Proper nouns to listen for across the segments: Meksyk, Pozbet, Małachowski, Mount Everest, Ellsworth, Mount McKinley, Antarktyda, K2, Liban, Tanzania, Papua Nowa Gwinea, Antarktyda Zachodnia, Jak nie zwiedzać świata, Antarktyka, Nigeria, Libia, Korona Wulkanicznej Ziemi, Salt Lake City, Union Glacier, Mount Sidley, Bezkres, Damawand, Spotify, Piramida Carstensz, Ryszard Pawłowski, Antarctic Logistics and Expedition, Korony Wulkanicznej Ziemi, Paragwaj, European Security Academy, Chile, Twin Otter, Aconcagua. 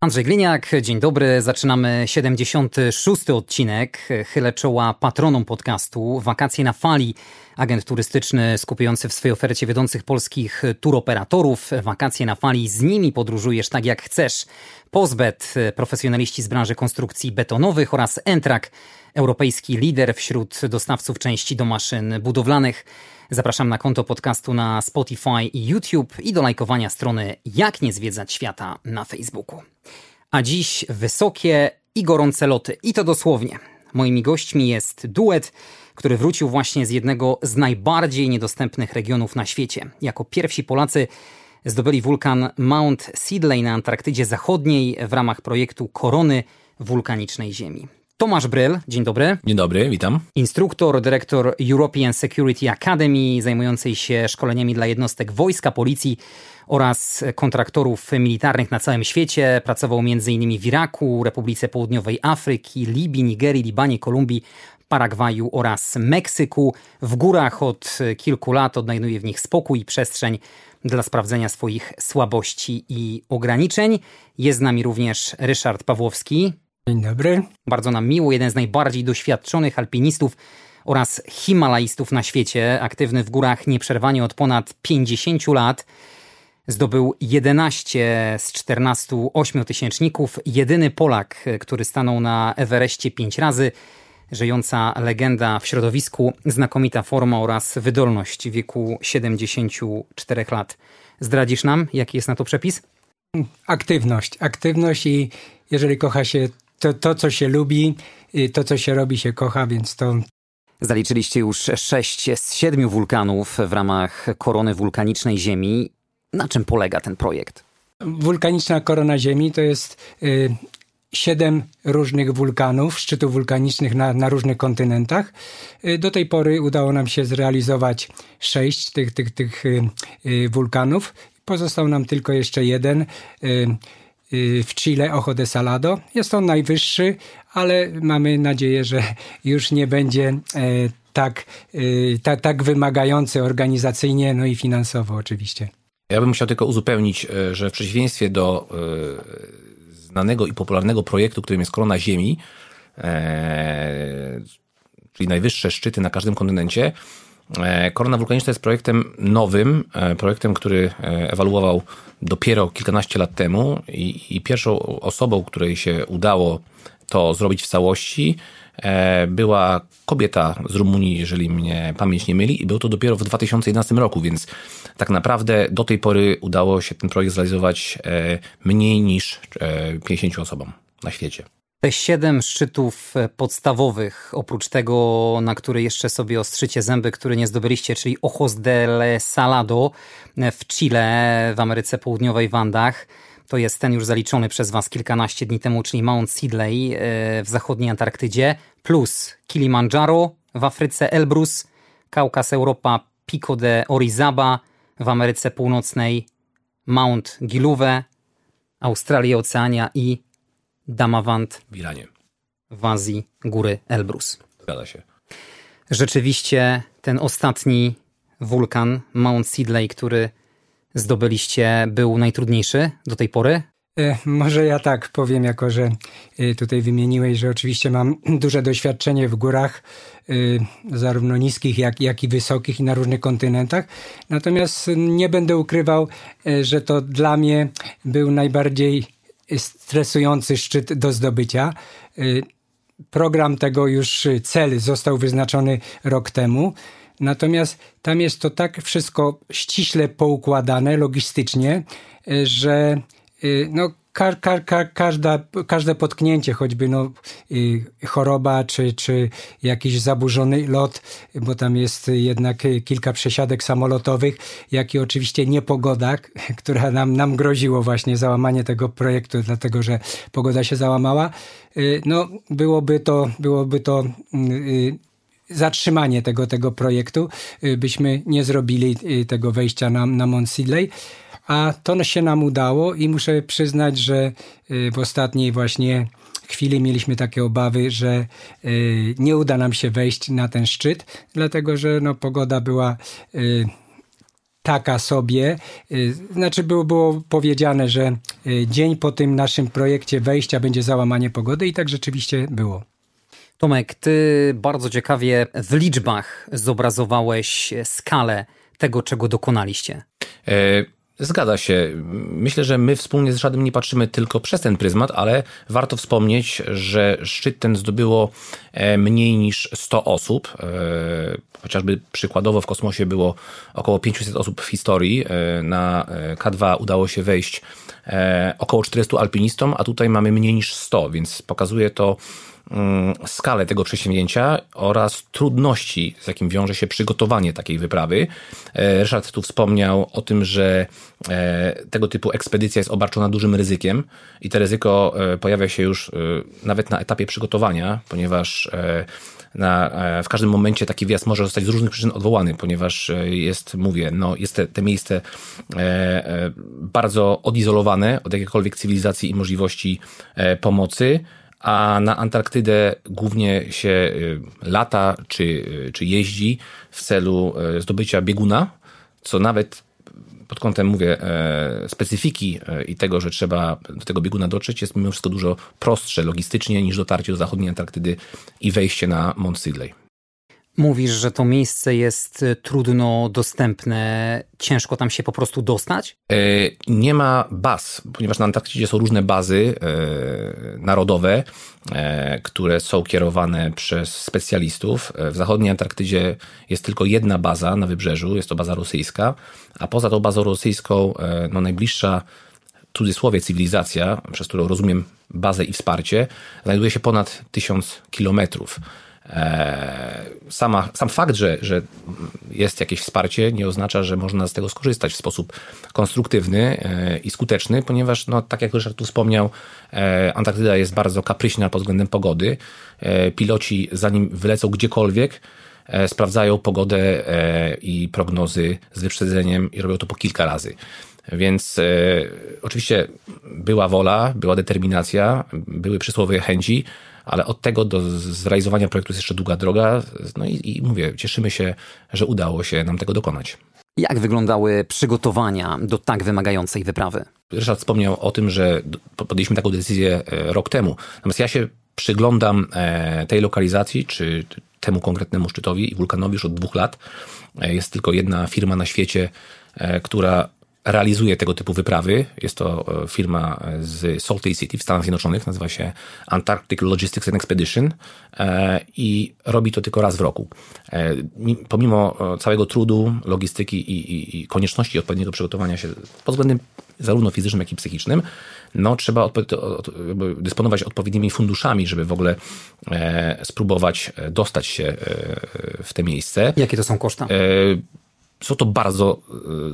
Andrzej Gliniak, dzień dobry. Zaczynamy 76. odcinek. Chylę czoła patronom podcastu Wakacje na fali. Agent turystyczny skupiający w swojej ofercie wiodących polskich turoperatorów. Wakacje na fali, z nimi podróżujesz tak jak chcesz. Pozbet, profesjonaliści z branży konstrukcji betonowych, oraz Entrak, europejski lider wśród dostawców części do maszyn budowlanych. Zapraszam na konto podcastu na Spotify i YouTube i do lajkowania strony Jak nie zwiedzać świata na Facebooku. A dziś wysokie i gorące loty. I to dosłownie. Moimi gośćmi jest duet, który wrócił właśnie z jednego z najbardziej niedostępnych regionów na świecie. Jako pierwsi Polacy zdobyli wulkan Mount Sidley na Antarktydzie Zachodniej w ramach projektu Korony Wulkanicznej Ziemi. Tomasz Bryl, dzień dobry. Dzień dobry, witam. Instruktor, dyrektor European Security Academy, zajmującej się szkoleniami dla jednostek wojska, policji oraz kontraktorów militarnych na całym świecie. Pracował m.in. w Iraku, Republice Południowej Afryki, Libii, Nigerii, Libanie, Kolumbii, Paragwaju oraz Meksyku. W górach od kilku lat odnajduje w nich spokój i przestrzeń dla sprawdzenia swoich słabości i ograniczeń. Jest z nami również Ryszard Pawłowski. Dzień dobry. Bardzo nam miło, jeden z najbardziej doświadczonych alpinistów oraz himalaistów na świecie, aktywny w górach nieprzerwanie od ponad 50 lat. Zdobył 11 z 14 ośmiotysięczników, jedyny Polak, który stanął na Everestie 5 razy, żyjąca legenda w środowisku, znakomita forma oraz wydolność w wieku 74 lat. Zdradzisz nam, jaki jest na to przepis? Aktywność i jeżeli kocha się to, co się lubi, to, co się robi, się kocha, więc to... Zaliczyliście już 6 z 7 wulkanów w ramach Korony Wulkanicznej Ziemi. Na czym polega ten projekt? Wulkaniczna Korona Ziemi to jest 7 różnych wulkanów, szczytów wulkanicznych na różnych kontynentach. Do tej pory udało nam się zrealizować 6 tych wulkanów. Pozostał nam tylko jeszcze jeden w Chile, Ojo de Salado. Jest on najwyższy, ale mamy nadzieję, że już nie będzie tak wymagający organizacyjnie, no i finansowo oczywiście. Ja bym musiał tylko uzupełnić, że w przeciwieństwie do znanego i popularnego projektu, którym jest Korona Ziemi, czyli najwyższe szczyty na każdym kontynencie, Korona Wulkaniczna jest projektem nowym, projektem, który ewaluował dopiero kilkanaście lat temu i pierwszą osobą, której się udało to zrobić w całości, była kobieta z Rumunii, jeżeli mnie pamięć nie myli, i było to dopiero w 2011 roku, więc tak naprawdę do tej pory udało się ten projekt zrealizować mniej niż 50 osobom na świecie. Te 7 szczytów podstawowych, oprócz tego, na który jeszcze sobie ostrzycie zęby, który nie zdobyliście, czyli Ojo de Salado w Chile, w Ameryce Południowej, w Andach, to jest ten już zaliczony przez Was kilkanaście dni temu, czyli Mount Sidley w zachodniej Antarktydzie, plus Kilimanjaro w Afryce, Elbrus, Kaukaz, Europa, Pico de Orizaba w Ameryce Północnej, Mount Giluwe, Australia, Oceania i Damawand w Iranie, w Azji, góry Elbrus. Zgadza się. Rzeczywiście ten ostatni wulkan, Mount Sidley, który zdobyliście, był najtrudniejszy do tej pory? Może ja tak powiem, jako że tutaj wymieniłeś, że oczywiście mam duże doświadczenie w górach, zarówno niskich, jak i wysokich, i na różnych kontynentach. Natomiast nie będę ukrywał, że to dla mnie był najbardziej stresujący szczyt do zdobycia. Program tego już, cel został wyznaczony rok temu. Natomiast tam jest to tak wszystko ściśle poukładane logistycznie, że no, każde potknięcie, choćby no, choroba czy jakiś zaburzony lot, bo tam jest jednak kilka przesiadek samolotowych, jak i oczywiście niepogoda, która nam groziło właśnie załamanie tego projektu, dlatego że pogoda się załamała. No, byłoby to zatrzymanie tego projektu, byśmy nie zrobili tego wejścia na Mount Sidley. A to się nam udało i muszę przyznać, że w ostatniej właśnie chwili mieliśmy takie obawy, że nie uda nam się wejść na ten szczyt, dlatego że pogoda była taka sobie. Znaczy było powiedziane, że dzień po tym naszym projekcie wejścia będzie załamanie pogody i tak rzeczywiście było. Tomek, ty bardzo ciekawie w liczbach zobrazowałeś skalę tego, czego dokonaliście. Zgadza się. Myślę, że my wspólnie z Ryszardem nie patrzymy tylko przez ten pryzmat, ale warto wspomnieć, że szczyt ten zdobyło mniej niż 100 osób. Chociażby przykładowo w kosmosie było około 500 osób w historii. Na K2 udało się wejść około 400 alpinistom, a tutaj mamy mniej niż 100, więc pokazuje to skalę tego przedsięwzięcia oraz trudności, z jakim wiąże się przygotowanie takiej wyprawy. Ryszard tu wspomniał o tym, że tego typu ekspedycja jest obarczona dużym ryzykiem i to ryzyko pojawia się już nawet na etapie przygotowania, ponieważ w każdym momencie taki wyjazd może zostać z różnych przyczyn odwołany, ponieważ jest to miejsce bardzo odizolowane od jakiejkolwiek cywilizacji i możliwości pomocy. A na Antarktydę głównie się lata czy jeździ w celu zdobycia bieguna, co nawet pod kątem, specyfiki i tego, że trzeba do tego bieguna dotrzeć, jest mimo wszystko dużo prostsze logistycznie niż dotarcie do zachodniej Antarktydy i wejście na Mount Sidley. Mówisz, że to miejsce jest trudno dostępne, ciężko tam się po prostu dostać? Nie ma baz, ponieważ na Antarktydzie są różne bazy narodowe, które są kierowane przez specjalistów. W zachodniej Antarktydzie jest tylko jedna baza na wybrzeżu, jest to baza rosyjska, a poza tą bazą rosyjską najbliższa, w cudzysłowie, cywilizacja, przez którą rozumiem bazę i wsparcie, znajduje się ponad 1000 kilometrów. Sam fakt, że jest jakieś wsparcie, nie oznacza, że można z tego skorzystać w sposób konstruktywny i skuteczny, ponieważ tak jak Ryszard tu wspomniał, Antarktyda jest bardzo kapryśna pod względem pogody. Piloci, zanim wylecą gdziekolwiek, sprawdzają pogodę i prognozy z wyprzedzeniem i robią to po kilka razy. Więc oczywiście była wola, była determinacja, były przysłowie chęci, ale od tego do zrealizowania projektu jest jeszcze długa droga. Cieszymy się, że udało się nam tego dokonać. Jak wyglądały przygotowania do tak wymagającej wyprawy? Ryszard wspomniał o tym, że podjęliśmy taką decyzję rok temu. Natomiast ja się przyglądam tej lokalizacji, czy temu konkretnemu szczytowi i wulkanowi już od 2 lat. Jest tylko jedna firma na świecie, która realizuje tego typu wyprawy. Jest to firma z Salt Lake City w Stanach Zjednoczonych, nazywa się Antarctic Logistics and Expedition i robi to tylko raz w roku. Pomimo całego trudu, logistyki i konieczności odpowiedniego przygotowania się pod względem zarówno fizycznym, jak i psychicznym, trzeba dysponować odpowiednimi funduszami, żeby w ogóle spróbować dostać się w te miejsce. Jakie to są koszta? Są to bardzo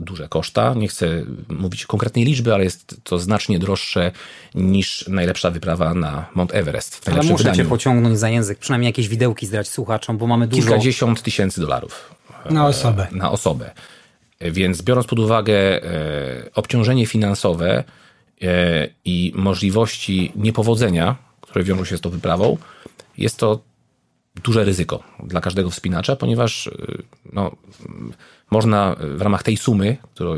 duże koszta. Nie chcę mówić konkretnej liczby, ale jest to znacznie droższe niż najlepsza wyprawa na Mount Everest. Ale muszę cię pociągnąć za język, przynajmniej jakieś widełki zdrać słuchaczom, bo mamy dużo. Kilkadziesiąt tysięcy dolarów. Na osobę. Na osobę. Więc biorąc pod uwagę obciążenie finansowe i możliwości niepowodzenia, które wiążą się z tą wyprawą, jest to duże ryzyko dla każdego wspinacza, ponieważ można w ramach tej sumy,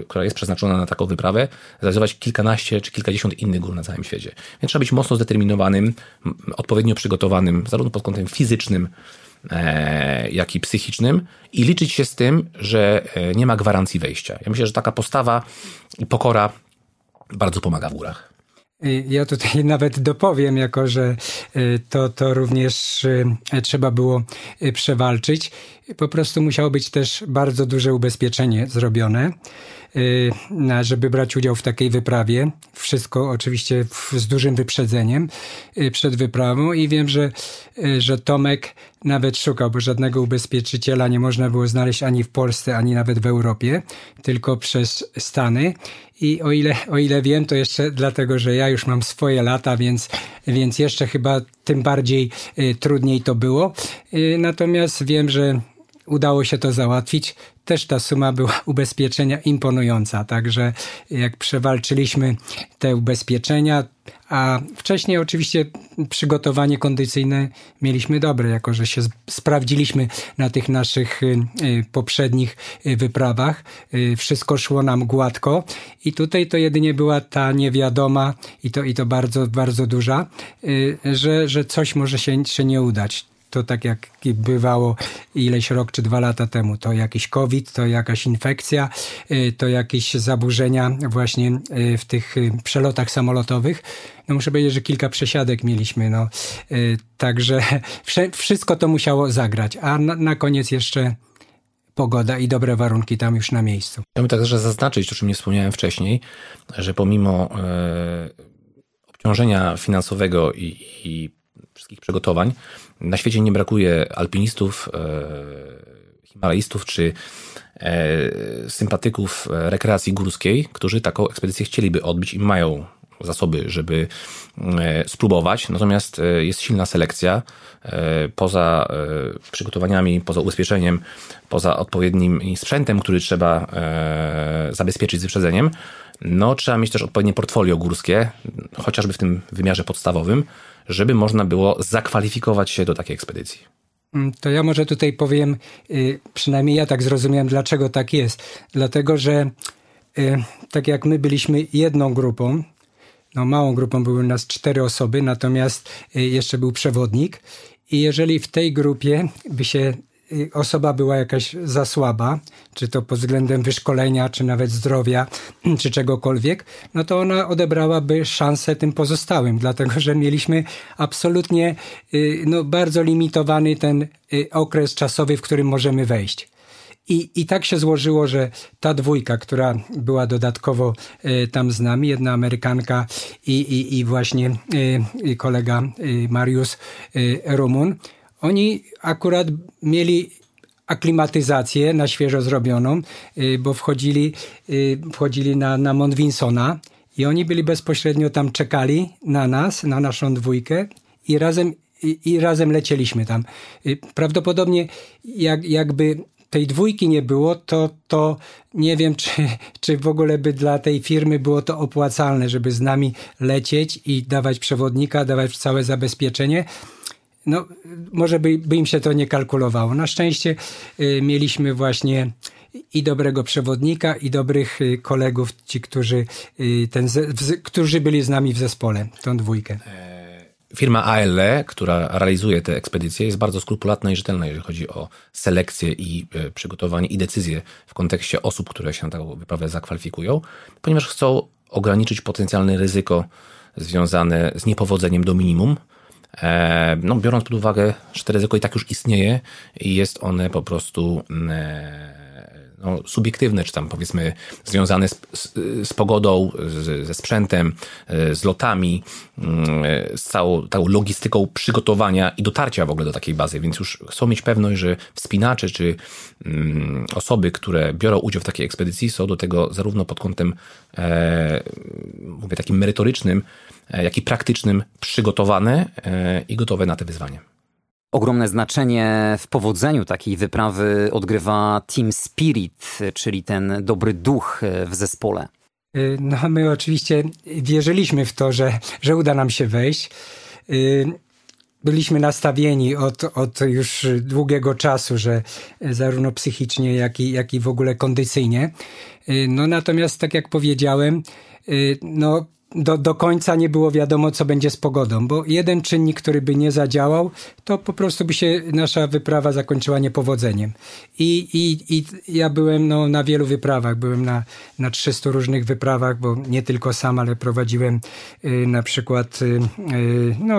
która jest przeznaczona na taką wyprawę, zrealizować kilkanaście czy kilkadziesiąt innych gór na całym świecie. Więc trzeba być mocno zdeterminowanym, odpowiednio przygotowanym, zarówno pod kątem fizycznym, jak i psychicznym i liczyć się z tym, że nie ma gwarancji wejścia. Ja myślę, że taka postawa i pokora bardzo pomaga w górach. Ja tutaj nawet dopowiem, jako że to również trzeba było przewalczyć. Po prostu musiało być też bardzo duże ubezpieczenie zrobione. żeby brać udział w takiej wyprawie. Wszystko oczywiście z dużym wyprzedzeniem przed wyprawą i wiem, że Tomek nawet szukał, bo żadnego ubezpieczyciela nie można było znaleźć ani w Polsce, ani nawet w Europie, tylko przez Stany. I o ile wiem, to jeszcze dlatego, że ja już mam swoje lata, więc jeszcze chyba tym bardziej trudniej to było. Natomiast wiem, że udało się to załatwić. Też ta suma była ubezpieczenia imponująca, także jak przewalczyliśmy te ubezpieczenia, a wcześniej oczywiście przygotowanie kondycyjne mieliśmy dobre, jako że się sprawdziliśmy na tych naszych poprzednich wyprawach. Wszystko szło nam gładko i tutaj to jedynie była ta niewiadoma i to bardzo, bardzo duża, że coś może się nie udać. To tak jak bywało ileś rok czy 2 lata temu. To jakiś COVID, to jakaś infekcja, to jakieś zaburzenia właśnie w tych przelotach samolotowych. No muszę powiedzieć, że kilka przesiadek mieliśmy. No. Także wszystko to musiało zagrać. A na koniec jeszcze pogoda i dobre warunki tam już na miejscu. Chciałbym także zaznaczyć, o czym nie wspomniałem wcześniej, że pomimo obciążenia finansowego i wszystkich przygotowań, na świecie nie brakuje alpinistów, himalaistów czy sympatyków rekreacji górskiej, którzy taką ekspedycję chcieliby odbyć i mają zasoby, żeby spróbować. Natomiast jest silna selekcja. Poza przygotowaniami, poza ubezpieczeniem, poza odpowiednim sprzętem, który trzeba zabezpieczyć z wyprzedzeniem, no trzeba mieć też odpowiednie portfolio górskie, chociażby w tym wymiarze podstawowym, żeby można było zakwalifikować się do takiej ekspedycji. To ja może tutaj powiem, przynajmniej ja tak zrozumiałem, dlaczego tak jest. Dlatego, że tak jak my byliśmy jedną grupą, no małą grupą, były nas 4 osoby, natomiast jeszcze był przewodnik i jeżeli w tej grupie by się osoba była jakaś za słaba, czy to pod względem wyszkolenia, czy nawet zdrowia, czy czegokolwiek, no to ona odebrałaby szansę tym pozostałym, dlatego że mieliśmy absolutnie bardzo limitowany ten okres czasowy, w którym możemy wejść. I tak się złożyło, że ta 2, która była dodatkowo tam z nami, jedna Amerykanka i właśnie kolega Mariusz Rumun, oni akurat mieli aklimatyzację na świeżo zrobioną, bo wchodzili na Mount Vinsona i oni byli bezpośrednio tam, czekali na nas, na naszą 2 i razem lecieliśmy tam. Prawdopodobnie jakby tej 2 nie było, to nie wiem, czy w ogóle by dla tej firmy było to opłacalne, żeby z nami lecieć i dawać przewodnika, dawać całe zabezpieczenie. No, może by im się to nie kalkulowało. Na szczęście mieliśmy właśnie i dobrego przewodnika, i dobrych kolegów, ci, którzy byli z nami w zespole, tą 2. Firma ALE, która realizuje te ekspedycje, jest bardzo skrupulatna i rzetelna, jeżeli chodzi o selekcję i przygotowanie i decyzje w kontekście osób, które się na taką wyprawę zakwalifikują, ponieważ chcą ograniczyć potencjalne ryzyko związane z niepowodzeniem do minimum. No, biorąc pod uwagę, że to ryzyko i tak już istnieje i jest one po prostu subiektywne, czy tam powiedzmy związane z pogodą, ze sprzętem, z lotami, z całą tą logistyką przygotowania i dotarcia w ogóle do takiej bazy, więc już chcą mieć pewność, że wspinacze czy osoby, które biorą udział w takiej ekspedycji, są do tego zarówno pod kątem takim merytorycznym, jak i praktycznym przygotowane i gotowe na te wyzwanie. Ogromne znaczenie w powodzeniu takiej wyprawy odgrywa team spirit, czyli ten dobry duch w zespole. No my oczywiście wierzyliśmy w to, że uda nam się wejść. Byliśmy nastawieni od już długiego czasu, że zarówno psychicznie, jak i w ogóle kondycyjnie. No natomiast tak jak powiedziałem, do końca nie było wiadomo, co będzie z pogodą, bo jeden czynnik, który by nie zadziałał, to po prostu by się nasza wyprawa zakończyła niepowodzeniem. I ja byłem na wielu wyprawach, byłem na 300 różnych wyprawach, bo nie tylko sam, ale prowadziłem na przykład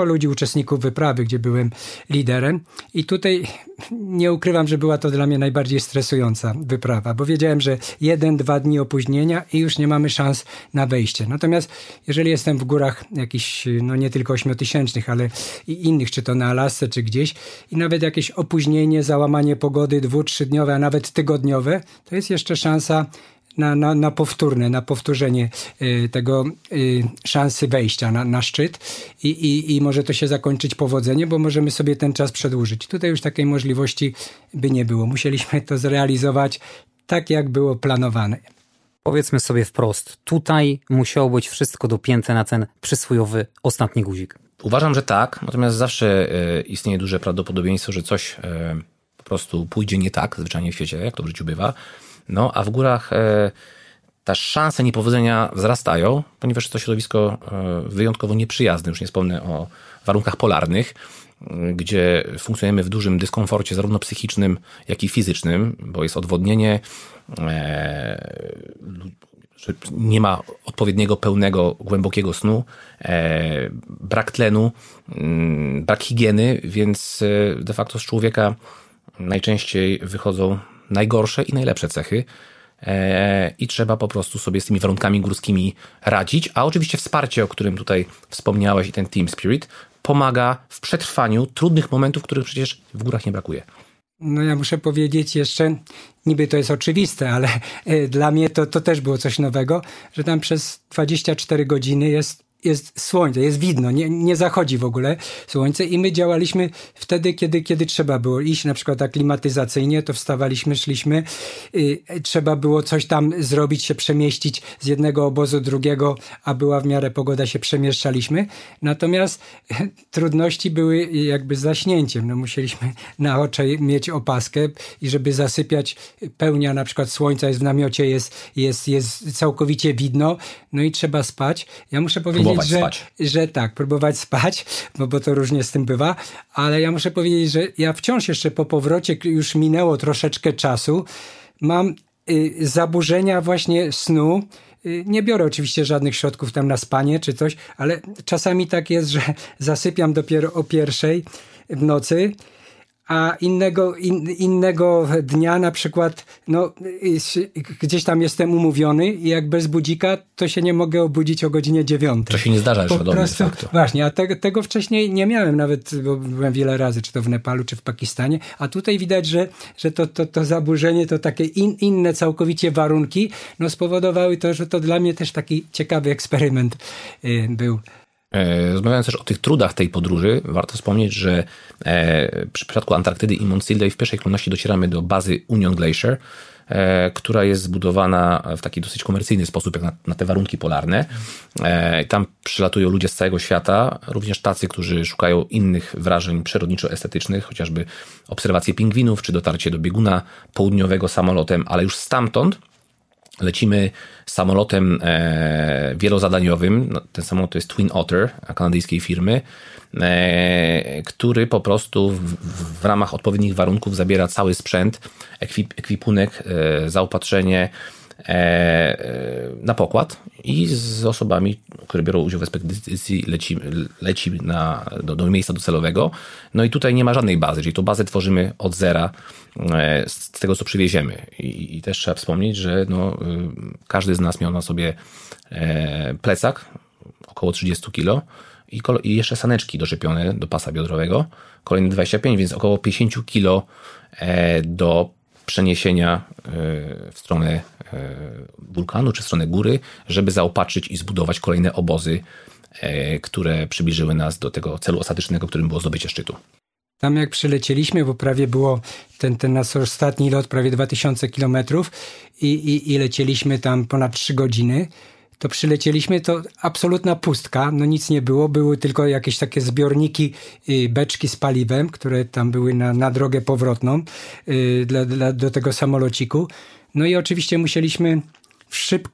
ludzi, uczestników wyprawy, gdzie byłem liderem. I tutaj nie ukrywam, że była to dla mnie najbardziej stresująca wyprawa, bo wiedziałem, że 1-2 dni opóźnienia i już nie mamy szans na wejście. Natomiast jeżeli jestem w górach jakichś, nie tylko 8000, ale i innych, czy to na Alasce, czy gdzieś, i nawet jakieś opóźnienie, załamanie pogody 2-3-dniowe, a nawet tygodniowe, to jest jeszcze szansa na powtórzenie tego szansy wejścia na szczyt i może to się zakończyć powodzeniem, bo możemy sobie ten czas przedłużyć. Tutaj już takiej możliwości by nie było. Musieliśmy to zrealizować tak, jak było planowane. Powiedzmy sobie wprost, tutaj musiało być wszystko dopięte na ten przysłowiowy ostatni guzik. Uważam, że tak, natomiast zawsze istnieje duże prawdopodobieństwo, że coś po prostu pójdzie nie tak, zwyczajnie w świecie, jak to w życiu bywa. A w górach ta szanse niepowodzenia wzrastają, ponieważ to środowisko wyjątkowo nieprzyjazne, już nie wspomnę o warunkach polarnych, gdzie funkcjonujemy w dużym dyskomforcie zarówno psychicznym, jak i fizycznym, bo jest odwodnienie, nie ma odpowiedniego, pełnego, głębokiego snu, brak tlenu, brak higieny, więc de facto z człowieka najczęściej wychodzą najgorsze i najlepsze cechy i trzeba po prostu sobie z tymi warunkami górskimi radzić, a oczywiście wsparcie, o którym tutaj wspomniałeś, i ten team spirit pomaga w przetrwaniu trudnych momentów, których przecież w górach nie brakuje. Ja muszę powiedzieć jeszcze, niby to jest oczywiste, ale dla mnie to też było coś nowego, że tam przez 24 godziny jest słońce, jest widno, nie zachodzi w ogóle słońce i my działaliśmy wtedy, kiedy trzeba było iść, na przykład aklimatyzacyjnie, to wstawaliśmy, szliśmy, trzeba było coś tam zrobić, się przemieścić z jednego obozu drugiego, a była w miarę pogoda, się przemieszczaliśmy, natomiast trudności były jakby z zaśnięciem, musieliśmy na oczach mieć opaskę i żeby zasypiać, pełnia na przykład słońca jest w namiocie, jest całkowicie widno, i trzeba spać. Ja muszę powiedzieć, próbować spać, bo to różnie z tym bywa, ale ja muszę powiedzieć, że ja wciąż jeszcze po powrocie, już minęło troszeczkę czasu, mam zaburzenia właśnie snu. Nie biorę oczywiście żadnych środków tam na spanie czy coś, ale czasami tak jest, że zasypiam dopiero o 1:00 w nocy, a innego dnia na przykład gdzieś tam jestem umówiony i jak bez budzika, to się nie mogę obudzić o godzinie 9:00. To się nie zdarza już po prostu, właśnie, a tego wcześniej nie miałem nawet, bo byłem wiele razy, czy to w Nepalu, czy w Pakistanie, a tutaj widać, że to zaburzenie, to takie inne całkowicie warunki, spowodowały to, że to dla mnie też taki ciekawy eksperyment był. Rozmawiając też o tych trudach tej podróży, warto wspomnieć, że przy przypadku Antarktydy i Mount Sidley w pierwszej kolejności docieramy do bazy Union Glacier, która jest zbudowana w taki dosyć komercyjny sposób, jak na te warunki polarne. Tam przylatują ludzie z całego świata, również tacy, którzy szukają innych wrażeń przyrodniczo-estetycznych, chociażby obserwacje pingwinów, czy dotarcie do bieguna południowego samolotem, ale już stamtąd lecimy samolotem wielozadaniowym, ten samolot to jest Twin Otter, kanadyjskiej firmy, który po prostu w ramach odpowiednich warunków zabiera cały sprzęt, ekwipunek, zaopatrzenie na pokład i z osobami, które biorą udział w ekspedycji, leci do miejsca docelowego. I tutaj nie ma żadnej bazy, czyli tą bazę tworzymy od zera z tego, co przywieziemy. I też trzeba wspomnieć, że każdy z nas miał na sobie plecak około 30 kg i jeszcze saneczki doczepione do pasa biodrowego, kolejne 25, więc około 50 kg do przeniesienia w stronę wulkanu czy w stronę góry, żeby zaopatrzyć i zbudować kolejne obozy, które przybliżyły nas do tego celu ostatecznego, którym było zdobycie szczytu. Tam jak przylecieliśmy, bo prawie było ten nasz ostatni lot, prawie 2000 km i lecieliśmy tam ponad 3 godziny, to przylecieliśmy, to absolutna pustka, nic nie było, były tylko jakieś takie zbiorniki, beczki z paliwem, które tam były na drogę powrotną do tego samolociku. I oczywiście musieliśmy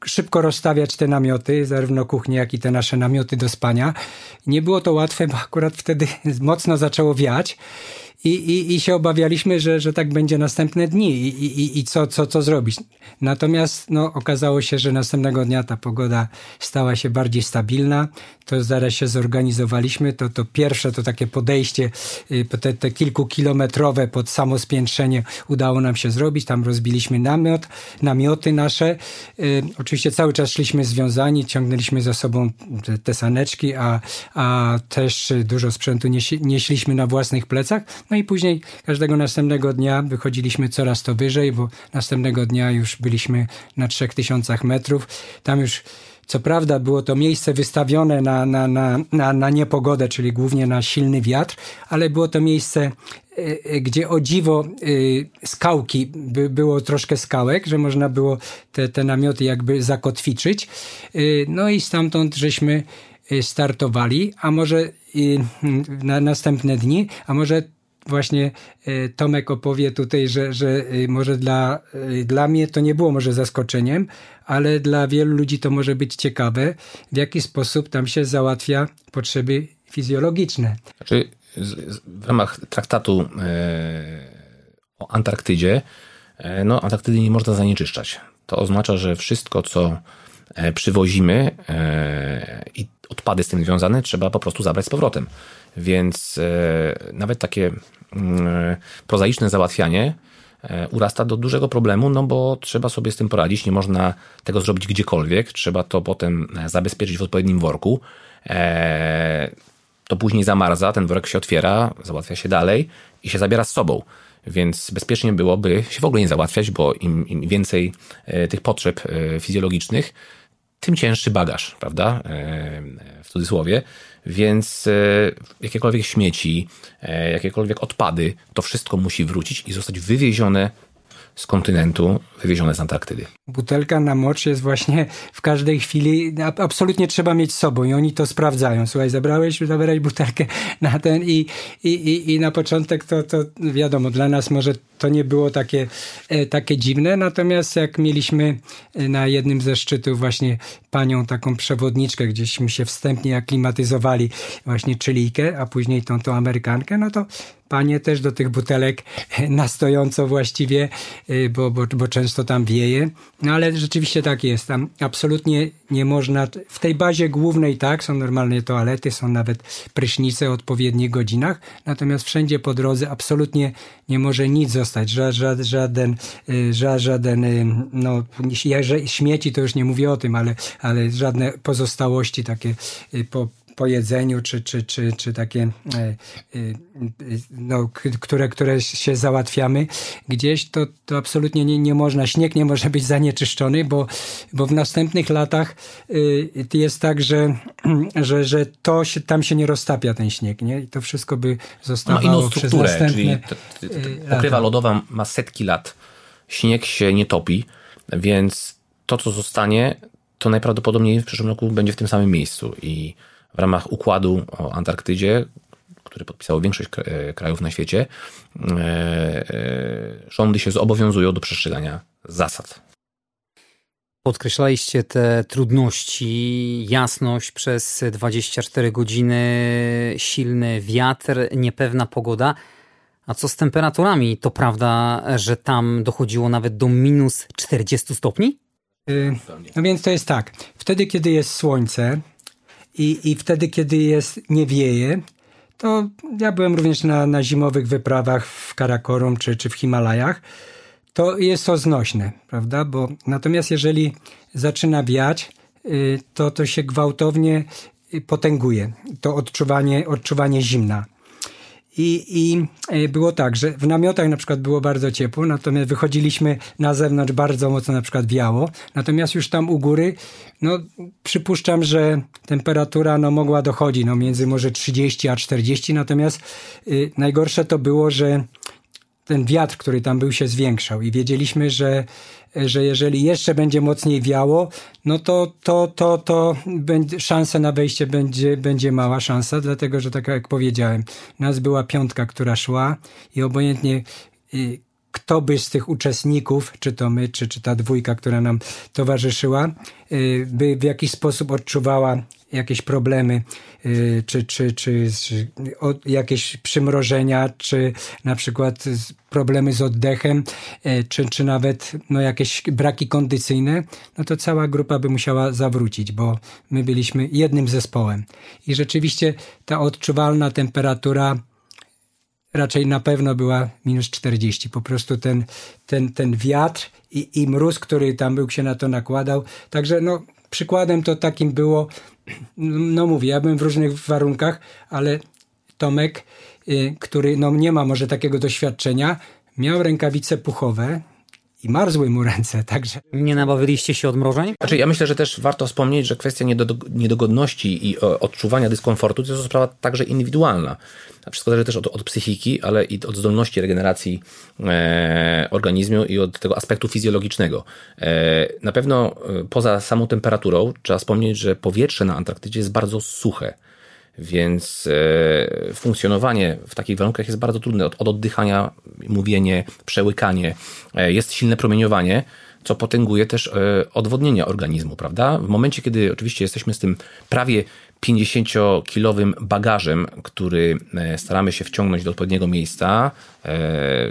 szybko rozstawiać te namioty, zarówno kuchnie, jak i te nasze namioty do spania. Nie było to łatwe, bo akurat wtedy mocno zaczęło wiać i się obawialiśmy, że tak będzie następne dni i co zrobić. Natomiast okazało się, że następnego dnia ta pogoda stała się bardziej stabilna, to zaraz się zorganizowaliśmy, to pierwsze to takie podejście, te kilkukilometrowe pod samo spiętrzenie udało nam się zrobić, tam rozbiliśmy namioty nasze, oczywiście cały czas szliśmy związani, ciągnęliśmy za sobą te saneczki, a też dużo sprzętu nieśliśmy na własnych plecach. No i później każdego następnego dnia wychodziliśmy coraz to wyżej, bo następnego dnia już byliśmy na 3000 metrów. Tam już co prawda było to miejsce wystawione na niepogodę, czyli głównie na silny wiatr, ale było to miejsce, gdzie o dziwo skałki, było troszkę skałek, że można było te namioty jakby zakotwiczyć. No i stamtąd żeśmy startowali, a może na następne dni, a może właśnie Tomek opowie tutaj, że może dla mnie to nie było może zaskoczeniem, ale dla wielu ludzi to może być ciekawe, w jaki sposób tam się załatwia potrzeby fizjologiczne. Znaczy, w ramach traktatu o Antarktydzie, Antarktydy nie można zanieczyszczać. To oznacza, że wszystko, co przywozimy i odpady z tym związane, trzeba po prostu zabrać z powrotem. Więc nawet takie prozaiczne załatwianie urasta do dużego problemu, bo trzeba sobie z tym poradzić, nie można tego zrobić gdziekolwiek, trzeba to potem zabezpieczyć w odpowiednim worku. To później zamarza, ten worek się otwiera, załatwia się dalej i się zabiera z sobą. Więc bezpiecznie byłoby się w ogóle nie załatwiać, bo im więcej tych potrzeb fizjologicznych, tym cięższy bagaż, prawda, w cudzysłowie, więc jakiekolwiek śmieci, jakiekolwiek odpady, to wszystko musi wrócić i zostać wywiezione z kontynentu, wywiezione z Antarktydy. Butelka na mocz jest właśnie w każdej chwili, absolutnie trzeba mieć z sobą i oni to sprawdzają. Słuchaj, zabrałeś butelkę na ten i na początek to wiadomo, dla nas może to nie było takie dziwne, natomiast jak mieliśmy na jednym ze szczytów właśnie panią taką przewodniczkę, gdzieśmy się wstępnie aklimatyzowali, właśnie Chilijkę, a później tą Amerykankę, to panie też do tych butelek na stojąco właściwie, bo często tam wieje. No ale rzeczywiście tak jest. Tam absolutnie nie można. W tej bazie głównej są normalne toalety, są nawet prysznice o odpowiednich godzinach. Natomiast wszędzie po drodze absolutnie nie może nic zostać. Żaden śmieci to już nie mówię o tym, ale żadne pozostałości takie po jedzeniu, czy takie, które się załatwiamy gdzieś, to absolutnie nie można, śnieg nie może być zanieczyszczony, bo w następnych latach jest tak, że tam się nie roztapia ten śnieg, nie? I to wszystko by zostawało przez następne lata. Pokrywa lodowa ma setki lat, śnieg się nie topi, więc to, co zostanie, to najprawdopodobniej w przyszłym roku będzie w tym samym miejscu i w ramach układu o Antarktydzie, który podpisało większość krajów na świecie, rządy się zobowiązują do przestrzegania zasad. Podkreślaliście te trudności, jasność przez 24 godziny, silny wiatr, niepewna pogoda. A co z temperaturami? To prawda, że tam dochodziło nawet do minus 40 stopni? No więc to jest tak. Wtedy, kiedy jest słońce, I wtedy, kiedy nie wieje, to ja byłem również na zimowych wyprawach w Karakorum czy w Himalajach, to jest to znośne, prawda? Natomiast jeżeli zaczyna wiać, to się gwałtownie potęguje, to odczuwanie zimna. I było tak, że w namiotach na przykład było bardzo ciepło, natomiast wychodziliśmy na zewnątrz, bardzo mocno na przykład wiało, natomiast już tam u góry, przypuszczam, że temperatura mogła dochodzić, między może 30 a 40, natomiast najgorsze to było, że ten wiatr, który tam był, się zwiększał i wiedzieliśmy, że jeżeli jeszcze będzie mocniej wiało, to szansa na wejście będzie mała szansa, dlatego że tak jak powiedziałem, nas była piątka, która szła i obojętnie ktoby z tych uczestników, czy to my, czy ta dwójka, która nam towarzyszyła, by w jakiś sposób odczuwała jakieś problemy, czy jakieś przymrożenia, czy na przykład problemy z oddechem, czy nawet no, jakieś braki kondycyjne, no to cała grupa by musiała zawrócić, bo my byliśmy jednym zespołem. I rzeczywiście ta odczuwalna temperatura raczej na pewno była minus 40. Po prostu ten wiatr i mróz, który tam był, się na to nakładał. Także no, przykładem to takim było, no mówię, ja byłem w różnych warunkach, ale Tomek, który no nie ma może takiego doświadczenia, miał rękawice puchowe i marzły mu ręce, także... Nie nabawiliście się odmrożeń? Znaczy, ja myślę, że też warto wspomnieć, że kwestia niedogodności i odczuwania dyskomfortu to jest sprawa także indywidualna. Wszystko zależy też od psychiki, ale i od zdolności regeneracji organizmu i od tego aspektu fizjologicznego. Na pewno poza samą temperaturą trzeba wspomnieć, że powietrze na Antarktydzie jest bardzo suche, więc funkcjonowanie w takich warunkach jest bardzo trudne. Od oddychania, mówienie, przełykanie, jest silne promieniowanie, co potęguje też odwodnienie organizmu, prawda? W momencie, kiedy oczywiście jesteśmy z tym prawie 50-kilowym bagażem, który staramy się wciągnąć do odpowiedniego miejsca,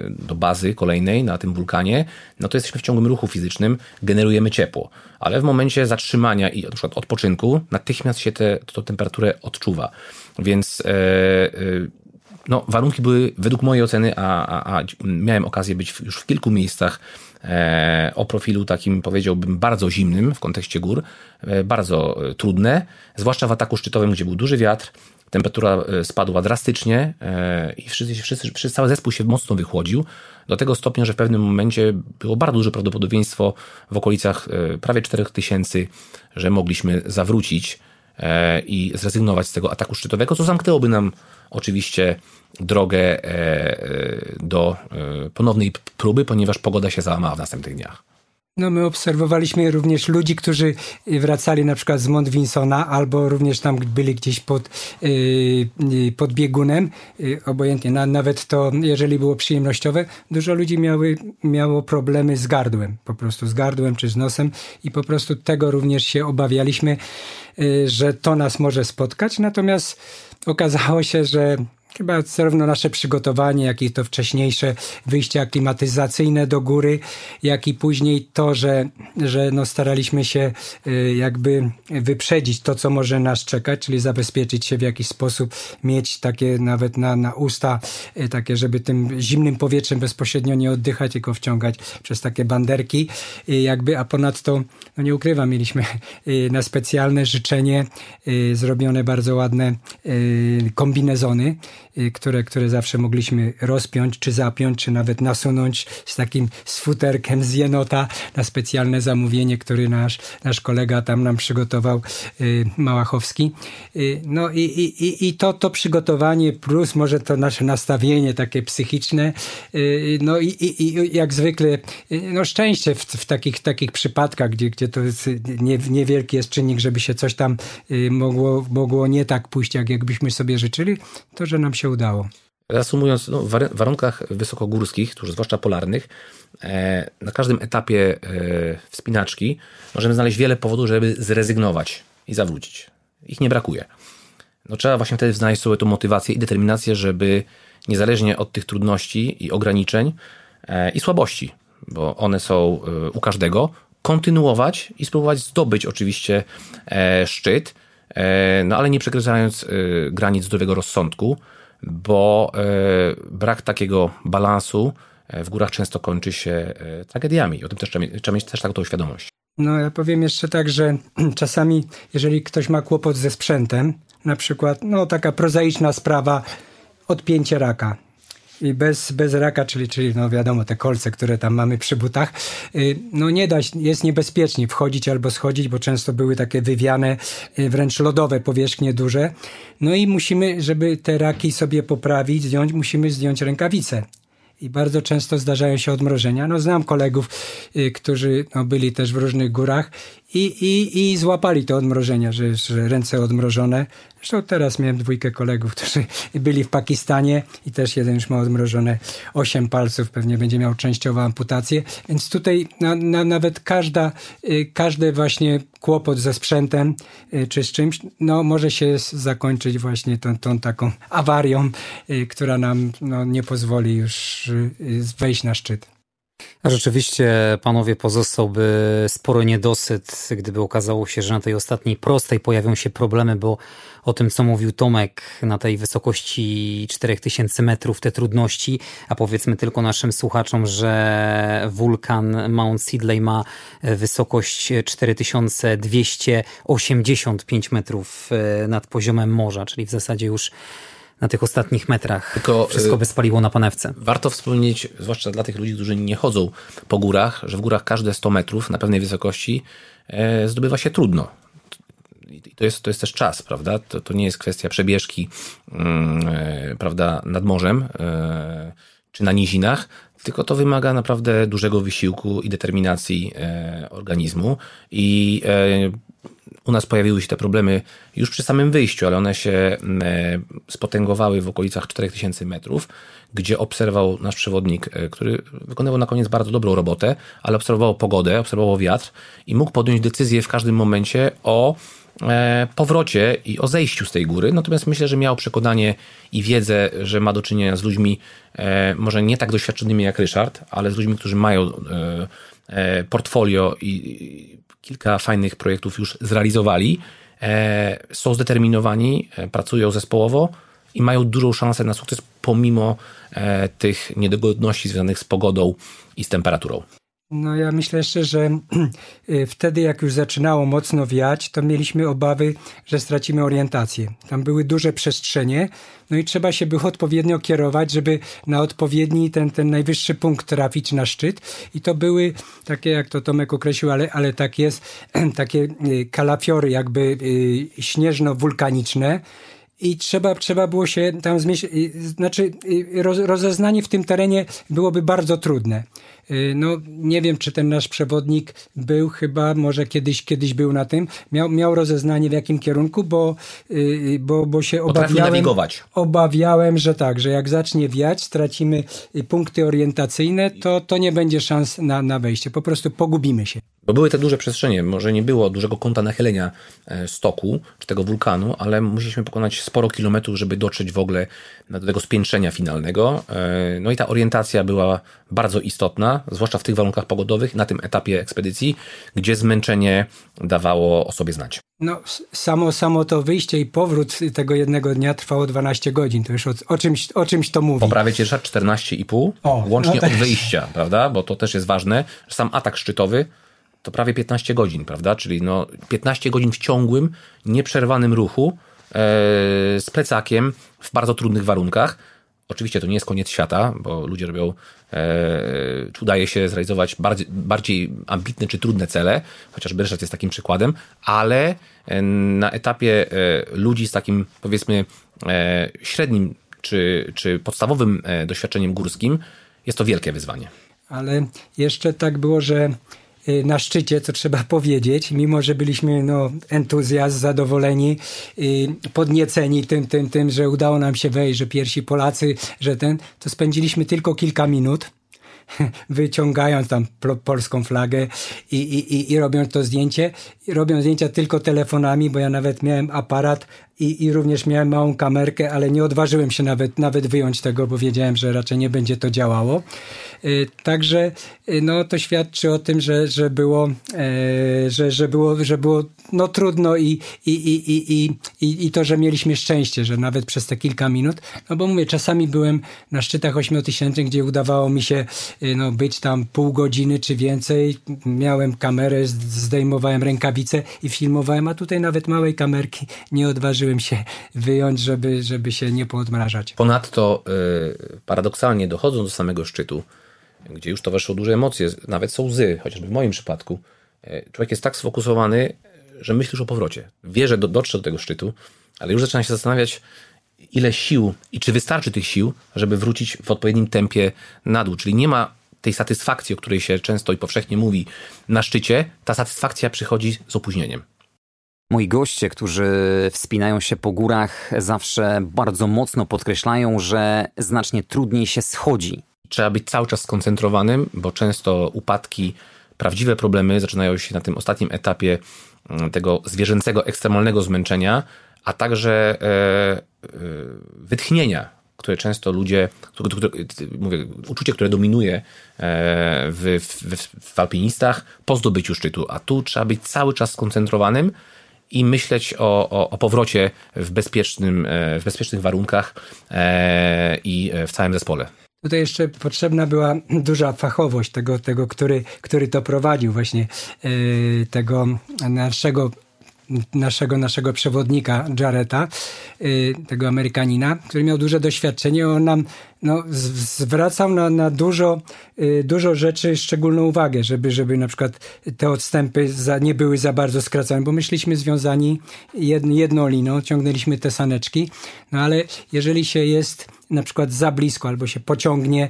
do bazy kolejnej na tym wulkanie, no to jesteśmy w ciągłym ruchu fizycznym, generujemy ciepło. Ale w momencie zatrzymania i na przykład odpoczynku natychmiast się tą temperaturę odczuwa. Więc no, warunki były według mojej oceny, a miałem okazję być już w kilku miejscach o profilu takim, powiedziałbym, bardzo zimnym w kontekście gór, bardzo trudne, zwłaszcza w ataku szczytowym, gdzie był duży wiatr, temperatura spadła drastycznie i cały zespół się mocno wychłodził, do tego stopnia, że w pewnym momencie było bardzo duże prawdopodobieństwo w okolicach prawie 4000, że mogliśmy zawrócić i zrezygnować z tego ataku szczytowego, co zamknęłoby nam oczywiście drogę do ponownej próby, ponieważ pogoda się załamała w następnych dniach. No my obserwowaliśmy również ludzi, którzy wracali na przykład z Mount Vinsona, albo również tam byli gdzieś pod biegunem, obojętnie, nawet to, jeżeli było przyjemnościowe, dużo ludzi miało problemy z gardłem, po prostu z gardłem czy z nosem i po prostu tego również się obawialiśmy, że to nas może spotkać, natomiast okazało się, że chyba zarówno nasze przygotowanie, jak i to wcześniejsze wyjście aklimatyzacyjne do góry, jak i później to, że no staraliśmy się jakby wyprzedzić to, co może nas czekać, czyli zabezpieczyć się w jakiś sposób, mieć takie nawet na usta, takie, żeby tym zimnym powietrzem bezpośrednio nie oddychać, tylko wciągać przez takie banderki jakby, a ponadto, no nie ukrywam, mieliśmy na specjalne życzenie zrobione bardzo ładne kombinezony, które zawsze mogliśmy rozpiąć, czy zapiąć, czy nawet nasunąć z takim sfuterkiem z jenota na specjalne zamówienie, który nasz kolega tam nam przygotował, Małachowski. No i to przygotowanie plus może to nasze nastawienie takie psychiczne, no i jak zwykle no szczęście w takich przypadkach, gdzie to jest niewielki jest czynnik, żeby się coś tam mogło nie tak pójść, jakbyśmy sobie życzyli, to że nam się udało. Reasumując, no, w warunkach wysokogórskich, zwłaszcza polarnych, na każdym etapie wspinaczki możemy znaleźć wiele powodów, żeby zrezygnować i zawrócić. Ich nie brakuje. No, trzeba właśnie wtedy znaleźć sobie tą motywację i determinację, żeby niezależnie od tych trudności i ograniczeń i słabości, bo one są u każdego, kontynuować i spróbować zdobyć oczywiście szczyt, no ale nie przekraczając granic zdrowego rozsądku, bo brak takiego balansu w górach często kończy się tragediami. O tym też trzeba mieć też taką świadomość. No ja powiem jeszcze tak, że czasami jeżeli ktoś ma kłopot ze sprzętem, na przykład no taka prozaiczna sprawa, odpięcie raka. I bez raka, czyli no wiadomo, te kolce, które tam mamy przy butach, no nie da się, jest niebezpiecznie wchodzić albo schodzić, bo często były takie wywiane, wręcz lodowe powierzchnie duże. No i musimy, żeby te raki sobie poprawić, musimy zdjąć rękawice. i bardzo często zdarzają się odmrożenia. No, znam kolegów, którzy byli też w różnych górach i złapali to odmrożenia, że ręce odmrożone. Zresztą teraz miałem dwójkę kolegów, którzy byli w Pakistanie i też jeden już ma odmrożone 8 palców, pewnie będzie miał częściową amputację. Więc tutaj nawet każdy właśnie kłopot ze sprzętem czy z czymś, może się zakończyć właśnie tą taką awarią, która nam nie pozwoli już wejść na szczyt. Rzeczywiście, panowie, pozostałby sporo niedosyt, gdyby okazało się, że na tej ostatniej prostej pojawią się problemy, bo o tym, co mówił Tomek, na tej wysokości 4000 metrów te trudności, a powiedzmy tylko naszym słuchaczom, że wulkan Mount Sidley ma wysokość 4285 metrów nad poziomem morza, czyli w zasadzie już na tych ostatnich metrach tylko wszystko by spaliło na panewce. Warto wspomnieć, zwłaszcza dla tych ludzi, którzy nie chodzą po górach, że w górach każde 100 metrów na pewnej wysokości zdobywa się trudno. To jest też czas, prawda? To nie jest kwestia przebieżki, prawda, nad morzem czy na nizinach, tylko to wymaga naprawdę dużego wysiłku i determinacji organizmu i u nas pojawiły się te problemy już przy samym wyjściu, ale one się spotęgowały w okolicach 4000 metrów, gdzie obserwował nasz przewodnik, który wykonywał na koniec bardzo dobrą robotę, ale obserwował pogodę, obserwował wiatr i mógł podjąć decyzję w każdym momencie o powrocie i o zejściu z tej góry. Natomiast myślę, że miał przekonanie i wiedzę, że ma do czynienia z ludźmi może nie tak doświadczonymi jak Ryszard, ale z ludźmi, którzy mają portfolio i kilka fajnych projektów już zrealizowali, są zdeterminowani, pracują zespołowo i mają dużą szansę na sukces pomimo tych niedogodności związanych z pogodą i z temperaturą. Ja myślę jeszcze, że wtedy jak już zaczynało mocno wiać, to mieliśmy obawy, że stracimy orientację. Tam były duże przestrzenie, i trzeba się było odpowiednio kierować, żeby na odpowiedni ten najwyższy punkt trafić na szczyt. I to były takie, jak to Tomek określił, ale tak jest, takie kalafiory jakby śnieżno-wulkaniczne. I trzeba było się tam zmieścić, znaczy rozeznanie w tym terenie byłoby bardzo trudne. Nie wiem, czy ten nasz przewodnik był chyba, może kiedyś był na tym, miał rozeznanie w jakim kierunku, bo się obawiałem, że tak, że jak zacznie wiać, stracimy punkty orientacyjne, to nie będzie szans na wejście, po prostu pogubimy się. Bo były te duże przestrzenie, może nie było dużego kąta nachylenia stoku czy tego wulkanu, ale musieliśmy pokonać sporo kilometrów, żeby dotrzeć w ogóle do tego spiętrzenia finalnego. I ta orientacja była bardzo istotna, zwłaszcza w tych warunkach pogodowych, na tym etapie ekspedycji, gdzie zmęczenie dawało o sobie znać. Samo to wyjście i powrót tego jednego dnia trwało 12 godzin. To już o czymś to mówi. Poprawię cię, 14,5 łącznie od wyjścia, prawda? Bo to też jest ważne. Sam atak szczytowy to prawie 15 godzin, prawda? Czyli 15 godzin w ciągłym, nieprzerwanym ruchu z plecakiem w bardzo trudnych warunkach. Oczywiście to nie jest koniec świata, bo ludzie robią, czy udaje się zrealizować bardziej ambitne czy trudne cele, chociażby Ryszard jest takim przykładem, ale na etapie ludzi z takim, powiedzmy, średnim czy podstawowym doświadczeniem górskim jest to wielkie wyzwanie. Ale jeszcze tak było, że na szczycie, co trzeba powiedzieć, mimo że byliśmy zadowoleni, podnieceni tym, że udało nam się wejść, że pierwsi Polacy, to spędziliśmy tylko kilka minut wyciągając tam polską flagę i robiąc to zdjęcie. Robią zdjęcia tylko telefonami, bo ja nawet miałem aparat i również miałem małą kamerkę, ale nie odważyłem się nawet wyjąć tego, bo wiedziałem, że raczej nie będzie to działało. Także to świadczy o tym, że było trudno i to, że mieliśmy szczęście, że nawet przez te kilka minut, bo mówię, czasami byłem na szczytach 8000, gdzie udawało mi się być tam pół godziny czy więcej. Miałem kamerę, zdejmowałem rękawice i filmowałem, a tutaj nawet małej kamerki nie odważyłem się wyjąć, żeby się nie poodmrażać. Ponadto paradoksalnie dochodząc do samego szczytu, gdzie już towarzyszą duże emocje, nawet są łzy, chociażby w moim przypadku, człowiek jest tak sfokusowany, że myśli już o powrocie. Wie, że dotrze do tego szczytu, ale już zaczyna się zastanawiać, ile sił i czy wystarczy tych sił, żeby wrócić w odpowiednim tempie na dół. Czyli nie ma tej satysfakcji, o której się często i powszechnie mówi na szczycie. Ta satysfakcja przychodzi z opóźnieniem. Moi goście, którzy wspinają się po górach, zawsze bardzo mocno podkreślają, że znacznie trudniej się schodzi. Trzeba być cały czas skoncentrowanym, bo często upadki, prawdziwe problemy zaczynają się na tym ostatnim etapie tego zwierzęcego, ekstremalnego zmęczenia, a także wytchnienia, które często ludzie, uczucie, które dominuje w alpinistach po zdobyciu szczytu, a tu trzeba być cały czas skoncentrowanym i myśleć o powrocie w bezpiecznych warunkach i w całym zespole. Tutaj jeszcze potrzebna była duża fachowość tego który to prowadził, właśnie tego naszego przewodnika Jarretta, tego Amerykanina, który miał duże doświadczenie. On nam zwracał na dużo rzeczy szczególną uwagę, żeby na przykład te odstępy nie były za bardzo skracane, bo myśmy związani jedną liną, ciągnęliśmy te saneczki, ale jeżeli się jest na przykład za blisko, albo się pociągnie,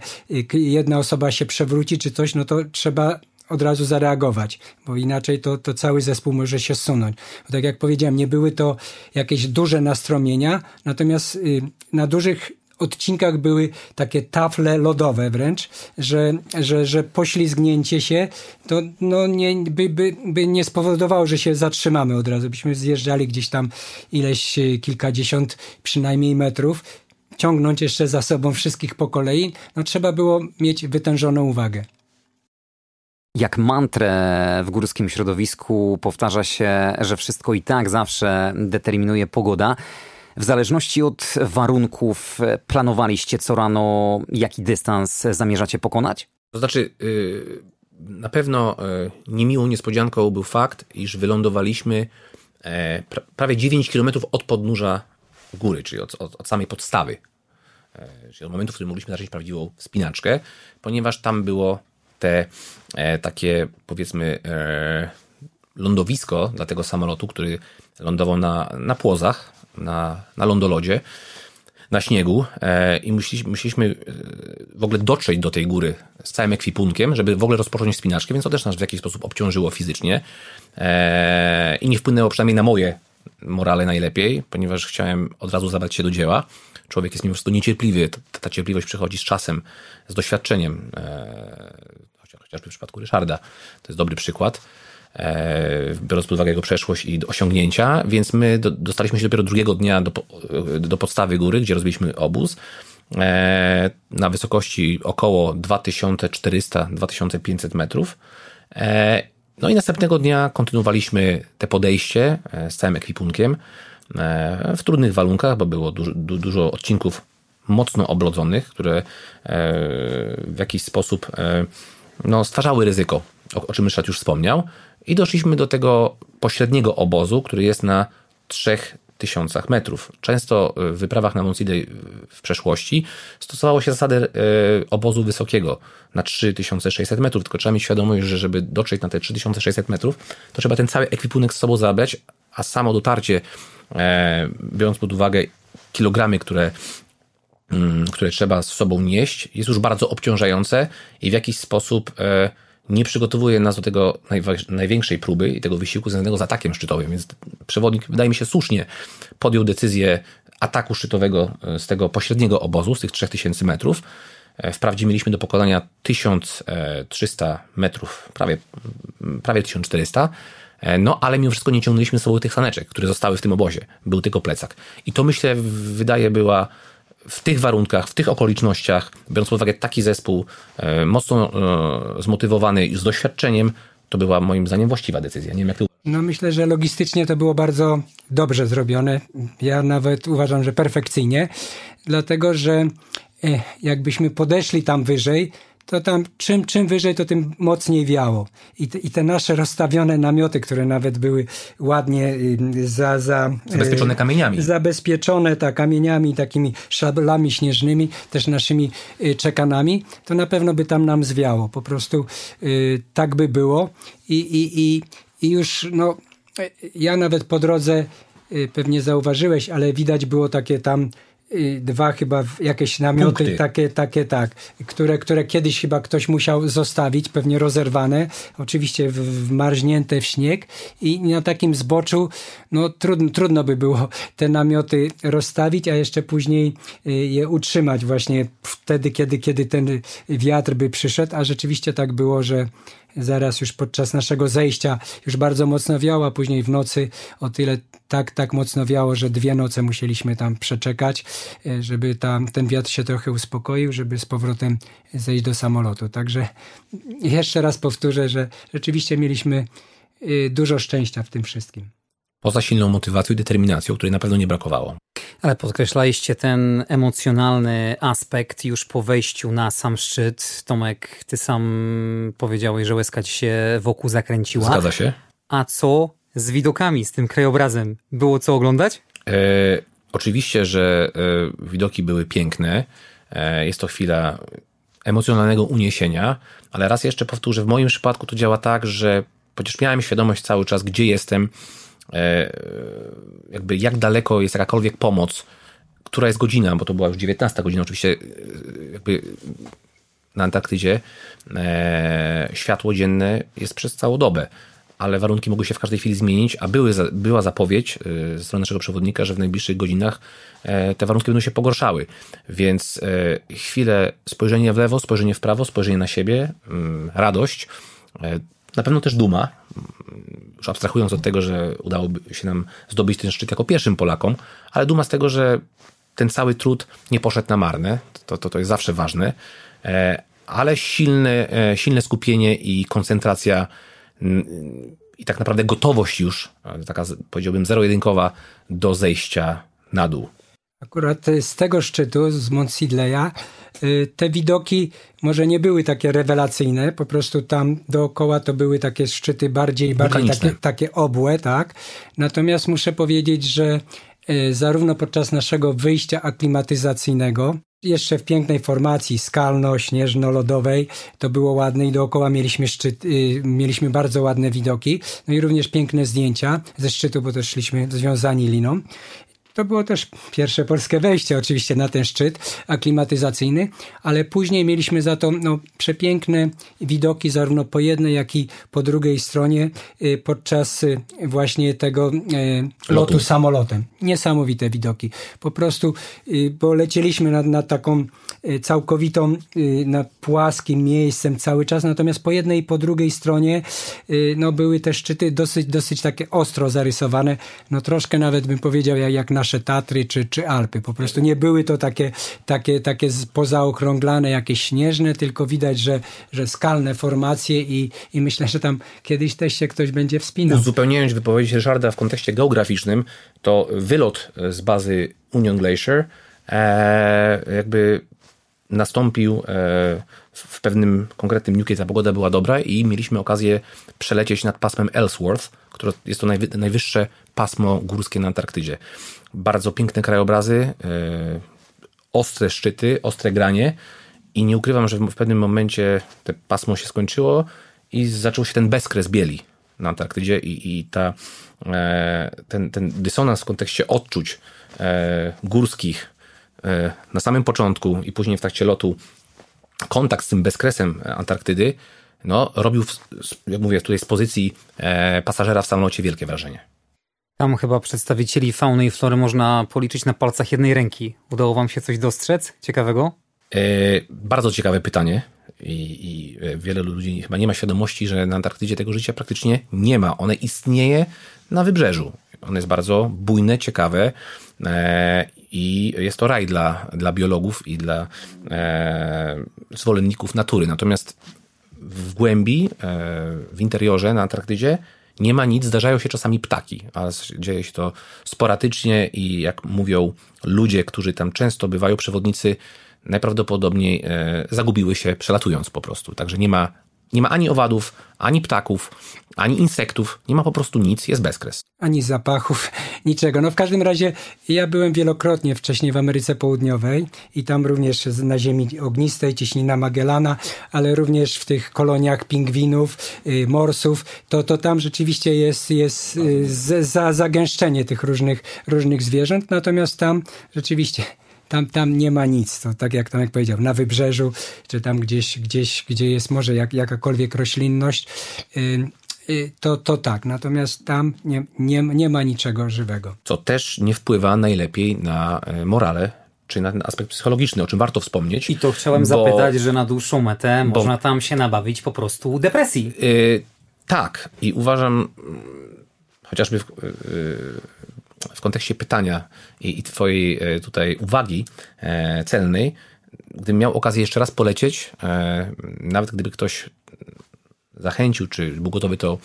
jedna osoba się przewróci czy coś, to trzeba od razu zareagować, bo inaczej to cały zespół może się zsunąć. Bo tak jak powiedziałem, nie były to jakieś duże nastromienia, natomiast na dużych odcinkach były takie tafle lodowe wręcz, że poślizgnięcie się to by nie spowodowało, że się zatrzymamy od razu. Byśmy zjeżdżali gdzieś tam ileś kilkadziesiąt przynajmniej metrów, ciągnąć jeszcze za sobą wszystkich po kolei, trzeba było mieć wytężoną uwagę. Jak mantrę w górskim środowisku powtarza się, że wszystko i tak zawsze determinuje pogoda. W zależności od warunków planowaliście co rano, jaki dystans zamierzacie pokonać? To znaczy, na pewno niemiłą niespodzianką był fakt, iż wylądowaliśmy prawie 9 km od podnóża góry, czyli od samej podstawy. Czyli od momentu, w którym mogliśmy zacząć prawdziwą wspinaczkę, ponieważ tam było te takie, powiedzmy, lądowisko dla tego samolotu, który lądował na płozach, na lądolodzie, na śniegu i musieliśmy w ogóle dotrzeć do tej góry z całym ekwipunkiem, żeby w ogóle rozpocząć wspinaczkę, więc to też nas w jakiś sposób obciążyło fizycznie i nie wpłynęło przynajmniej na moje morale najlepiej, ponieważ chciałem od razu zabrać się do dzieła. Człowiek jest mimo wszystko niecierpliwy. Ta cierpliwość przychodzi z czasem, z doświadczeniem. Chociażby w przypadku Ryszarda. To jest dobry przykład, biorąc pod uwagę jego przeszłość i osiągnięcia. Więc my dostaliśmy się dopiero drugiego dnia do podstawy góry, gdzie rozbiliśmy obóz. Na wysokości około 2400-2500 metrów. I następnego dnia kontynuowaliśmy te podejście z całym ekwipunkiem w trudnych warunkach, bo było dużo odcinków mocno oblodzonych, które w jakiś sposób stwarzały ryzyko, o czym Ryszard już wspomniał. I doszliśmy do tego pośredniego obozu, który jest na 3000 metrów. Często w wyprawach na Mount Sidley w przeszłości stosowało się zasadę obozu wysokiego na 3600 metrów, tylko trzeba mieć świadomość, że żeby dotrzeć na te 3600 metrów, to trzeba ten cały ekwipunek z sobą zabrać, a samo dotarcie, biorąc pod uwagę kilogramy, które trzeba z sobą nieść, jest już bardzo obciążające i w jakiś sposób nie przygotowuje nas do tego największej próby i tego wysiłku związanego z atakiem szczytowym. Więc przewodnik, wydaje mi się, słusznie podjął decyzję ataku szczytowego z tego pośredniego obozu, z tych 3000 metrów. Wprawdzie mieliśmy do pokonania 1300 metrów, prawie 1400, ale mimo wszystko nie ciągnęliśmy z sobą tych saneczek, które zostały w tym obozie. Był tylko plecak. I to, myślę, była w tych warunkach, w tych okolicznościach, biorąc pod uwagę taki zespół mocno zmotywowany i z doświadczeniem, to była moim zdaniem właściwa decyzja. Nie wiem, jak ty uważasz. Myślę, że logistycznie to było bardzo dobrze zrobione. Ja nawet uważam, że perfekcyjnie, dlatego że jakbyśmy podeszli tam wyżej, to tam czym wyżej, to tym mocniej wiało. I te nasze rozstawione namioty, które nawet były ładnie zabezpieczone kamieniami. Zabezpieczone kamieniami, takimi szablami śnieżnymi, też naszymi czekanami, to na pewno by tam nam zwiało. Po prostu tak by było. I już ja nawet po drodze, pewnie zauważyłeś, ale widać było takie tam dwa chyba jakieś namioty punkty. takie tak, które kiedyś chyba ktoś musiał zostawić, pewnie rozerwane, oczywiście wmarznięte w śnieg, i na takim zboczu no trudno by było te namioty rozstawić, a jeszcze później je utrzymać właśnie wtedy, kiedy ten wiatr by przyszedł, a rzeczywiście tak było, że zaraz już podczas naszego zejścia już bardzo mocno wiało, a później w nocy o tyle tak mocno wiało, że 2 noce musieliśmy tam przeczekać, żeby ten wiatr się trochę uspokoił, żeby z powrotem zejść do samolotu. Także jeszcze raz powtórzę, że rzeczywiście mieliśmy dużo szczęścia w tym wszystkim. Poza silną motywacją i determinacją, której na pewno nie brakowało. Ale podkreślaliście ten emocjonalny aspekt już po wejściu na sam szczyt. Tomek, ty sam powiedziałeś, że łezka ci się wokół zakręciła. Zgadza się. A co z widokami, z tym krajobrazem? Było co oglądać? Oczywiście, że widoki były piękne. Jest to chwila emocjonalnego uniesienia, ale raz jeszcze powtórzę, w moim przypadku to działa tak, że chociaż miałem świadomość cały czas, gdzie jestem, jakby jak daleko jest jakakolwiek pomoc, która jest godzina, bo to była już 19 godzina, oczywiście jakby na Antarktydzie światło dzienne jest przez całą dobę, ale warunki mogły się w każdej chwili zmienić, a była zapowiedź ze strony naszego przewodnika, że w najbliższych godzinach te warunki będą się pogorszały, więc chwilę spojrzenie w lewo, spojrzenie w prawo, spojrzenie na siebie, radość, na pewno też duma, już abstrahując od tego, że udałoby się nam zdobyć ten szczyt jako pierwszym Polakom, ale duma z tego, że ten cały trud nie poszedł na marne, to jest zawsze ważne, ale silne skupienie i koncentracja i tak naprawdę gotowość już, taka powiedziałbym zero-jedynkowa do zejścia na dół. Akurat z tego szczytu, z Mount Sidleya, te widoki może nie były takie rewelacyjne, po prostu tam dookoła to były takie szczyty bardziej takie obłe, tak. Natomiast muszę powiedzieć, że zarówno podczas naszego wyjścia aklimatyzacyjnego, jeszcze w pięknej formacji skalno-śnieżno-lodowej, to było ładne i dookoła mieliśmy bardzo ładne widoki, no i również piękne zdjęcia ze szczytu, bo też szliśmy związani liną. To było też pierwsze polskie wejście oczywiście na ten szczyt aklimatyzacyjny, ale później mieliśmy za to przepiękne widoki zarówno po jednej, jak i po drugiej stronie podczas właśnie tego lotu samolotem. Niesamowite widoki. Po prostu, bo lecieliśmy na taką całkowitą, na płaskim miejscem cały czas, natomiast po jednej i po drugiej stronie były te szczyty dosyć takie ostro zarysowane. No troszkę nawet bym powiedział jak nasze Tatry czy Alpy. Po prostu nie były to takie pozaokrąglane, jakieś śnieżne, tylko widać, że skalne formacje i myślę, że tam kiedyś też się ktoś będzie wspinał. Uzupełniając wypowiedź Ryszarda w kontekście geograficznym, to wylot z bazy Union Glacier jakby nastąpił w pewnym konkretnym dniu, kiedy ta pogoda była dobra i mieliśmy okazję przelecieć nad pasmem Ellsworth, które jest to najwyższe pasmo górskie na Antarktydzie. Bardzo piękne krajobrazy, ostre szczyty, ostre granie i nie ukrywam, że w pewnym momencie to pasmo się skończyło i zaczął się ten bezkres bieli na Antarktydzie i ten dysonans w kontekście odczuć górskich na samym początku i później w trakcie lotu kontakt z tym bezkresem Antarktydy robił, jak mówię, tutaj z pozycji pasażera w samolocie wielkie wrażenie. Tam chyba przedstawicieli fauny i flory można policzyć na palcach jednej ręki. Udało wam się coś dostrzec ciekawego? Bardzo ciekawe pytanie i wiele ludzi chyba nie ma świadomości, że na Antarktydzie tego życia praktycznie nie ma. One istnieje na wybrzeżu. Ono jest bardzo bujne, ciekawe i jest to raj dla biologów i dla zwolenników natury. Natomiast w głębi, w interiorze na Antarktydzie nie ma nic, zdarzają się czasami ptaki, ale dzieje się to sporadycznie i jak mówią ludzie, którzy tam często bywają, przewodnicy, najprawdopodobniej zagubiły się przelatując po prostu. Także nie ma ani owadów, ani ptaków, ani insektów, nie ma po prostu nic, jest bezkres. Ani zapachów, niczego. W każdym razie ja byłem wielokrotnie wcześniej w Ameryce Południowej i tam również na ziemi ognistej, ciśnina Magellana, ale również w tych koloniach pingwinów, morsów, to tam rzeczywiście jest zagęszczenie tych różnych zwierząt, natomiast tam rzeczywiście tam nie ma nic. To tak jak Tomek powiedział, na wybrzeżu, czy tam gdzieś gdzie jest może jakakolwiek roślinność, to tak. Natomiast tam nie ma niczego żywego. Co też nie wpływa najlepiej na morale, czyli na ten aspekt psychologiczny, o czym warto wspomnieć. I to chciałem zapytać, że na dłuższą metę można tam się nabawić po prostu depresji. Tak. I uważam, chociażby w kontekście pytania i twojej tutaj uwagi celnej, gdybym miał okazję jeszcze raz polecieć, nawet gdyby ktoś zachęcił, czy był gotowy to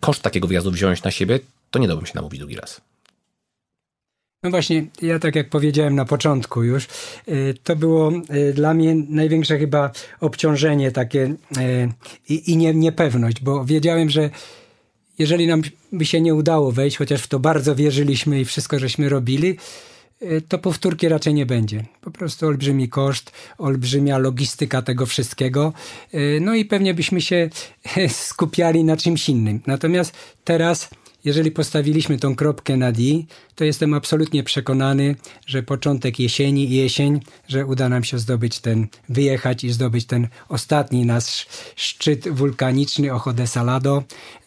koszt takiego wyjazdu wziąć na siebie, to nie dałbym się namówić drugi raz. No właśnie, ja tak jak powiedziałem na początku już, to było dla mnie największe chyba obciążenie takie i niepewność, bo wiedziałem, że jeżeli nam by się nie udało wejść, chociaż w to bardzo wierzyliśmy i wszystko żeśmy robili, to powtórki raczej nie będzie. Po prostu olbrzymi koszt, olbrzymia logistyka tego wszystkiego. No i pewnie byśmy się skupiali na czymś innym. Natomiast teraz, jeżeli postawiliśmy tą kropkę nad i, to jestem absolutnie przekonany, że początek jesieni i jesień, że uda nam się wyjechać i zdobyć ten ostatni nasz szczyt wulkaniczny, Ojo de Salado.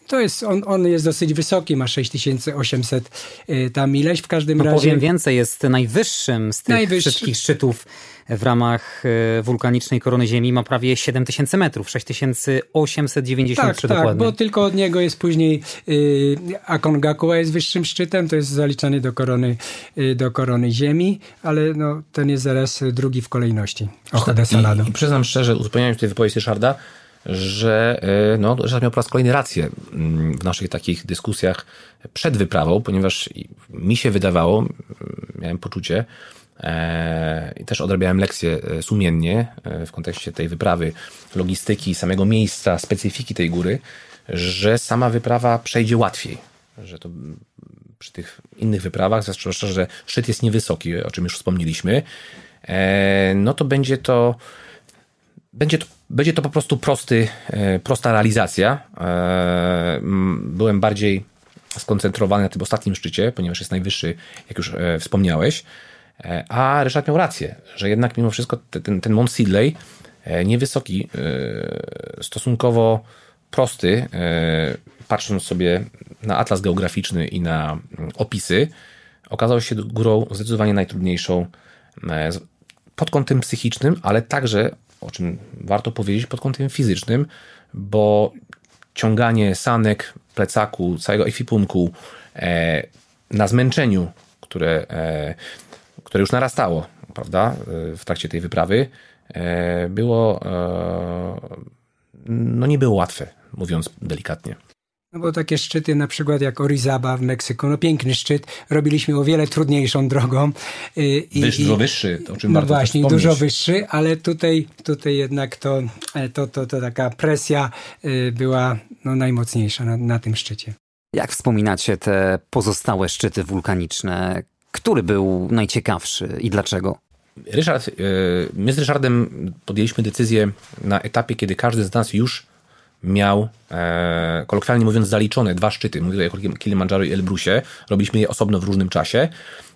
To jest, on jest dosyć wysoki, ma 6800 tam ileś w każdym razie. Powiem więcej, jest najwyższym z tych wszystkich szczytów w ramach wulkanicznej Korony Ziemi. Ma prawie 7000 metrów, 6893 dokładnie. Tak, bo tylko od niego jest później Aconcagua jest wyższym szczytem, to jest zaliczany do Korony Ziemi, ale no, ten jest zaraz drugi w kolejności. Ojo de Salado. I przyznam szczerze, uzupełniając tutaj wypowiedź Ryszarda, że Ryszard miał po raz kolejny rację w naszych takich dyskusjach przed wyprawą, ponieważ mi się wydawało, miałem poczucie i też odrabiałem lekcje sumiennie w kontekście tej wyprawy, logistyki, samego miejsca, specyfiki tej góry, że sama wyprawa przejdzie łatwiej, że to przy tych innych wyprawach, zwłaszcza, że szczyt jest niewysoki, o czym już wspomnieliśmy, to będzie to będzie to po prostu prosta realizacja. Byłem bardziej skoncentrowany na tym ostatnim szczycie, ponieważ jest najwyższy, jak już wspomniałeś. A Ryszard miał rację, że jednak mimo wszystko ten Mount Sidley, niewysoki, stosunkowo prosty, patrząc sobie na atlas geograficzny i na opisy, okazał się górą zdecydowanie najtrudniejszą pod kątem psychicznym, ale także, o czym warto powiedzieć, pod kątem fizycznym, bo ciąganie sanek, plecaku, całego ekwipunku na zmęczeniu, które już narastało, prawda, w trakcie tej wyprawy, nie było łatwe, mówiąc delikatnie. No bo takie szczyty, na przykład jak Orizaba w Meksyku, piękny szczyt, robiliśmy o wiele trudniejszą drogą. Dużo wyższy, o czym warto właśnie, wspomnieć. Dużo wyższy, ale tutaj jednak to taka presja była najmocniejsza na tym szczycie. Jak wspominacie te pozostałe szczyty wulkaniczne? Który był najciekawszy i dlaczego? My z Ryszardem podjęliśmy decyzję na etapie, kiedy każdy z nas już miał, kolokwialnie mówiąc, zaliczone dwa szczyty. Mówię tutaj o Kilimanjaro i Elbrusie. Robiliśmy je osobno w różnym czasie.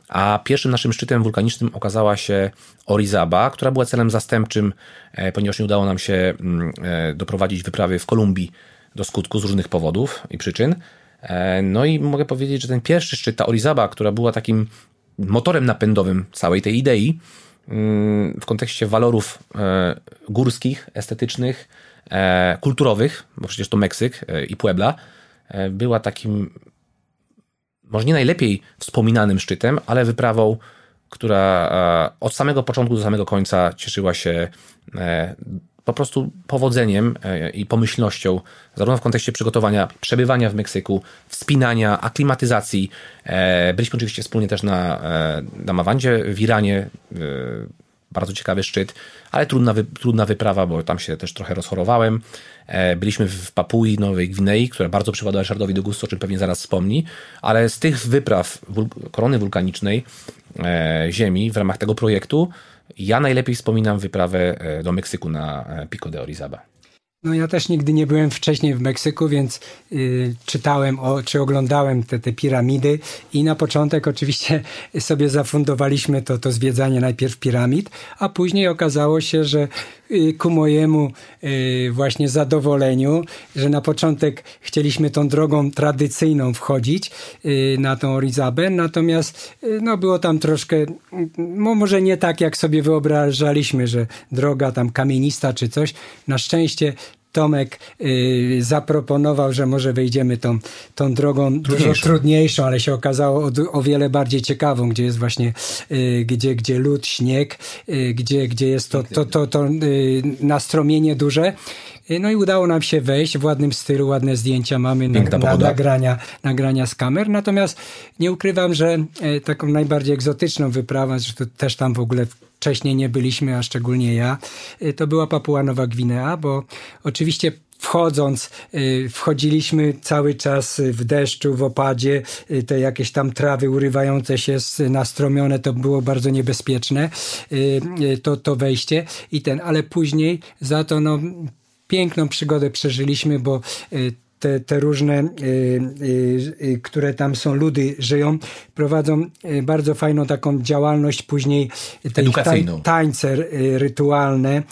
A pierwszym naszym szczytem wulkanicznym okazała się Orizaba, która była celem zastępczym, ponieważ nie udało nam się doprowadzić wyprawy w Kolumbii do skutku z różnych powodów i przyczyn. No i mogę powiedzieć, że ten pierwszy szczyt, ta Orizaba, która była takim motorem napędowym całej tej idei w kontekście walorów górskich, estetycznych, kulturowych, bo przecież to Meksyk i Puebla, była takim może nie najlepiej wspominanym szczytem, ale wyprawą, która od samego początku do samego końca cieszyła się po prostu powodzeniem i pomyślnością, zarówno w kontekście przygotowania, przebywania w Meksyku, wspinania, aklimatyzacji. Byliśmy oczywiście wspólnie też na Mawandzie w Iranie, bardzo ciekawy szczyt, ale trudna wyprawa, bo tam się też trochę rozchorowałem. Byliśmy w Papui Nowej Gwinei, która bardzo przypadła Ryszardowi do gustu, o czym pewnie zaraz wspomni, ale z tych wypraw Korony Wulkanicznej Ziemi w ramach tego projektu ja najlepiej wspominam wyprawę do Meksyku na Pico de Orizaba. No ja też nigdy nie byłem wcześniej w Meksyku, więc czytałem czy oglądałem te piramidy i na początek oczywiście sobie zafundowaliśmy to zwiedzanie najpierw piramid, a później okazało się, że ku mojemu właśnie zadowoleniu, że na początek chcieliśmy tą drogą tradycyjną wchodzić na tą Orizabę, natomiast no było tam troszkę, może nie tak jak sobie wyobrażaliśmy, że droga tam kamienista czy coś. Na szczęście Tomek zaproponował, że może wejdziemy tą drogą dużo trudniejszą, ale się okazało o wiele bardziej ciekawą, gdzie jest właśnie gdzie lód, śnieg, gdzie jest to nastromienie duże. No i udało nam się wejść w ładnym stylu, ładne zdjęcia mamy, nagrania z kamer. Natomiast nie ukrywam, że taką najbardziej egzotyczną wyprawą, że to też tam w ogóle wcześniej nie byliśmy, a szczególnie ja, to była Papua Nowa Gwinea, bo oczywiście wchodziliśmy cały czas w deszczu, w opadzie, te jakieś tam trawy urywające się, nastromione, to było bardzo niebezpieczne, to wejście i ale później za to piękną przygodę przeżyliśmy, bo te różne, które tam są, ludy żyją, prowadzą bardzo fajną taką działalność później edukacyjną. Tańce rytualne.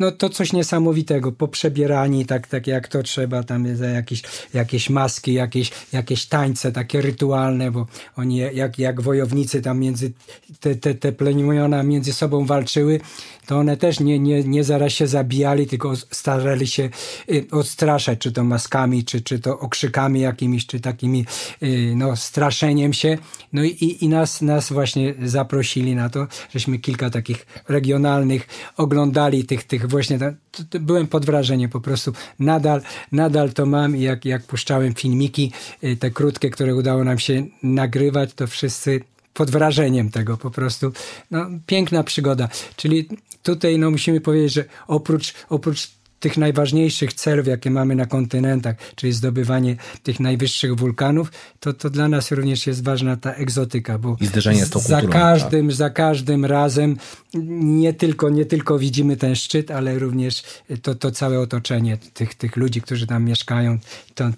No to coś niesamowitego, poprzebierani tak jak to trzeba, tam jest jakieś maski, jakieś tańce takie rytualne, bo oni jak wojownicy tam między te plemiona między sobą walczyły, to one też nie zaraz się zabijali, tylko starali się odstraszać, czy to maskami, czy to okrzykami jakimiś, czy takimi straszeniem się. No i nas właśnie zaprosili na to, żeśmy kilka takich regionalnych oglądali, tych właśnie, byłem pod wrażeniem po prostu, nadal to mam i jak puszczałem filmiki, te krótkie, które udało nam się nagrywać, to wszyscy pod wrażeniem tego po prostu, piękna przygoda, czyli tutaj musimy powiedzieć, że oprócz tych najważniejszych celów, jakie mamy na kontynentach, czyli zdobywanie tych najwyższych wulkanów, to dla nas również jest ważna ta egzotyka, bo za każdym razem nie tylko widzimy ten szczyt, ale również to całe otoczenie tych ludzi, którzy tam mieszkają,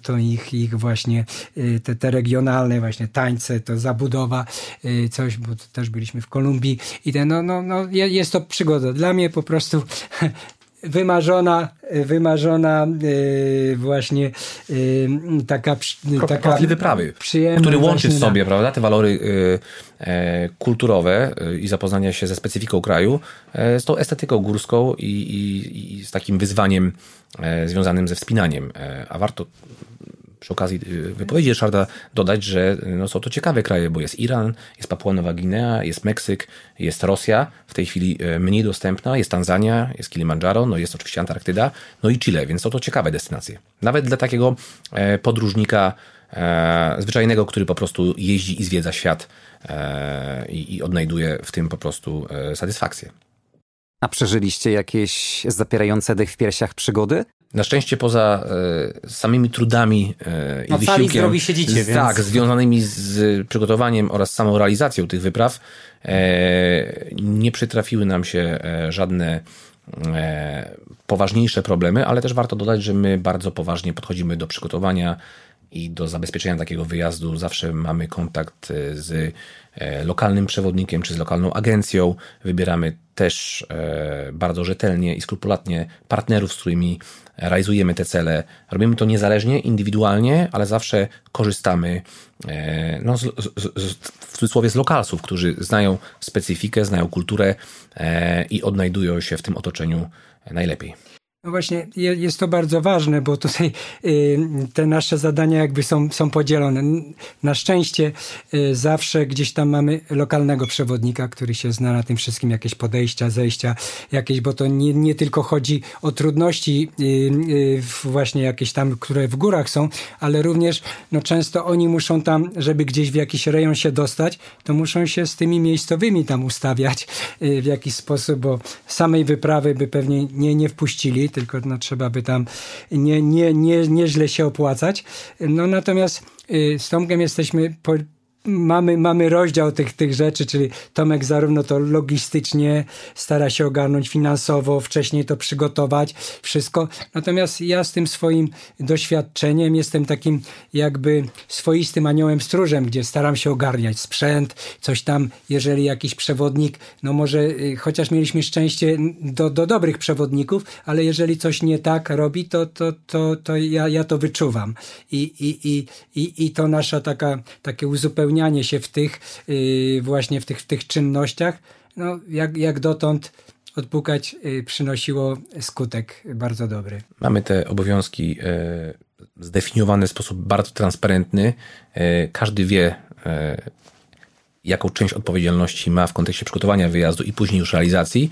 to ich właśnie te regionalne właśnie tańce, to zabudowa, coś, bo też byliśmy w Kolumbii i jest to przygoda. Dla mnie po prostu wymarzona właśnie taka wyprawy, który łączy w sobie, prawda, te walory kulturowe i zapoznania się ze specyfiką kraju z tą estetyką górską i z takim wyzwaniem związanym ze wspinaniem. A warto przy okazji wypowiedzi Ryszarda dodać, że są to ciekawe kraje, bo jest Iran, jest Papua Nowa Gwinea, jest Meksyk, jest Rosja, w tej chwili mniej dostępna, jest Tanzania, jest Kilimanjaro, jest oczywiście Antarktyda, i Chile, więc są to ciekawe destynacje. Nawet dla takiego podróżnika zwyczajnego, który po prostu jeździ i zwiedza świat i odnajduje w tym po prostu satysfakcję. A przeżyliście jakieś zapierające dech w piersiach przygody? Na szczęście poza samymi trudami i wysiłkiem, związanymi z przygotowaniem oraz samą realizacją tych wypraw, nie przytrafiły nam się żadne poważniejsze problemy, ale też warto dodać, że my bardzo poważnie podchodzimy do przygotowania i do zabezpieczenia takiego wyjazdu. Zawsze mamy kontakt z lokalnym przewodnikiem czy z lokalną agencją. Wybieramy też bardzo rzetelnie i skrupulatnie partnerów, z którymi realizujemy te cele. Robimy to niezależnie, indywidualnie, ale zawsze korzystamy w cudzysłowie z lokalsów, którzy znają specyfikę, znają kulturę i odnajdują się w tym otoczeniu najlepiej. No właśnie, jest to bardzo ważne, bo tutaj te nasze zadania jakby są podzielone. Na szczęście zawsze gdzieś tam mamy lokalnego przewodnika, który się zna na tym wszystkim, jakieś podejścia, zejścia jakieś, bo to nie tylko chodzi o trudności właśnie jakieś tam, które w górach są, ale również często oni muszą tam, żeby gdzieś w jakiś rejon się dostać, to muszą się z tymi miejscowymi tam ustawiać w jakiś sposób, bo samej wyprawy by pewnie nie wpuścili, tylko trzeba by tam nieźle się opłacać. Natomiast z Tomkiem jesteśmy Mamy rozdział tych rzeczy, czyli Tomek zarówno to logistycznie stara się ogarnąć, finansowo, wcześniej to przygotować, wszystko. Natomiast ja z tym swoim doświadczeniem jestem takim jakby swoistym aniołem stróżem, gdzie staram się ogarniać sprzęt, coś tam, jeżeli jakiś przewodnik, no może chociaż mieliśmy szczęście do dobrych przewodników, ale jeżeli coś nie tak robi, to ja to wyczuwam. I to nasza takie uzupełnienie się w tych właśnie w tych czynnościach, no jak dotąd odpukać przynosiło skutek bardzo dobry. Mamy te obowiązki zdefiniowane w sposób bardzo transparentny. Każdy wie, jaką część odpowiedzialności ma w kontekście przygotowania wyjazdu i później już realizacji.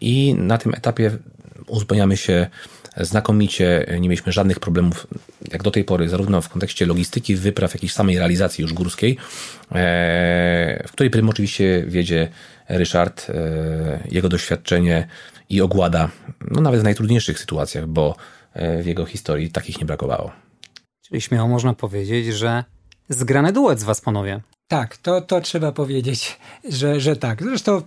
I na tym etapie uzupełniamy się znakomicie, nie mieliśmy żadnych problemów jak do tej pory, zarówno w kontekście logistyki, wypraw, jak i samej realizacji już górskiej, w której prym oczywiście wiedzie Ryszard, jego doświadczenie i ogłada, no nawet w najtrudniejszych sytuacjach, bo w jego historii takich nie brakowało. Czyli śmiało można powiedzieć, że zgrany duet z was, panowie. Tak, to trzeba powiedzieć, że tak. Zresztą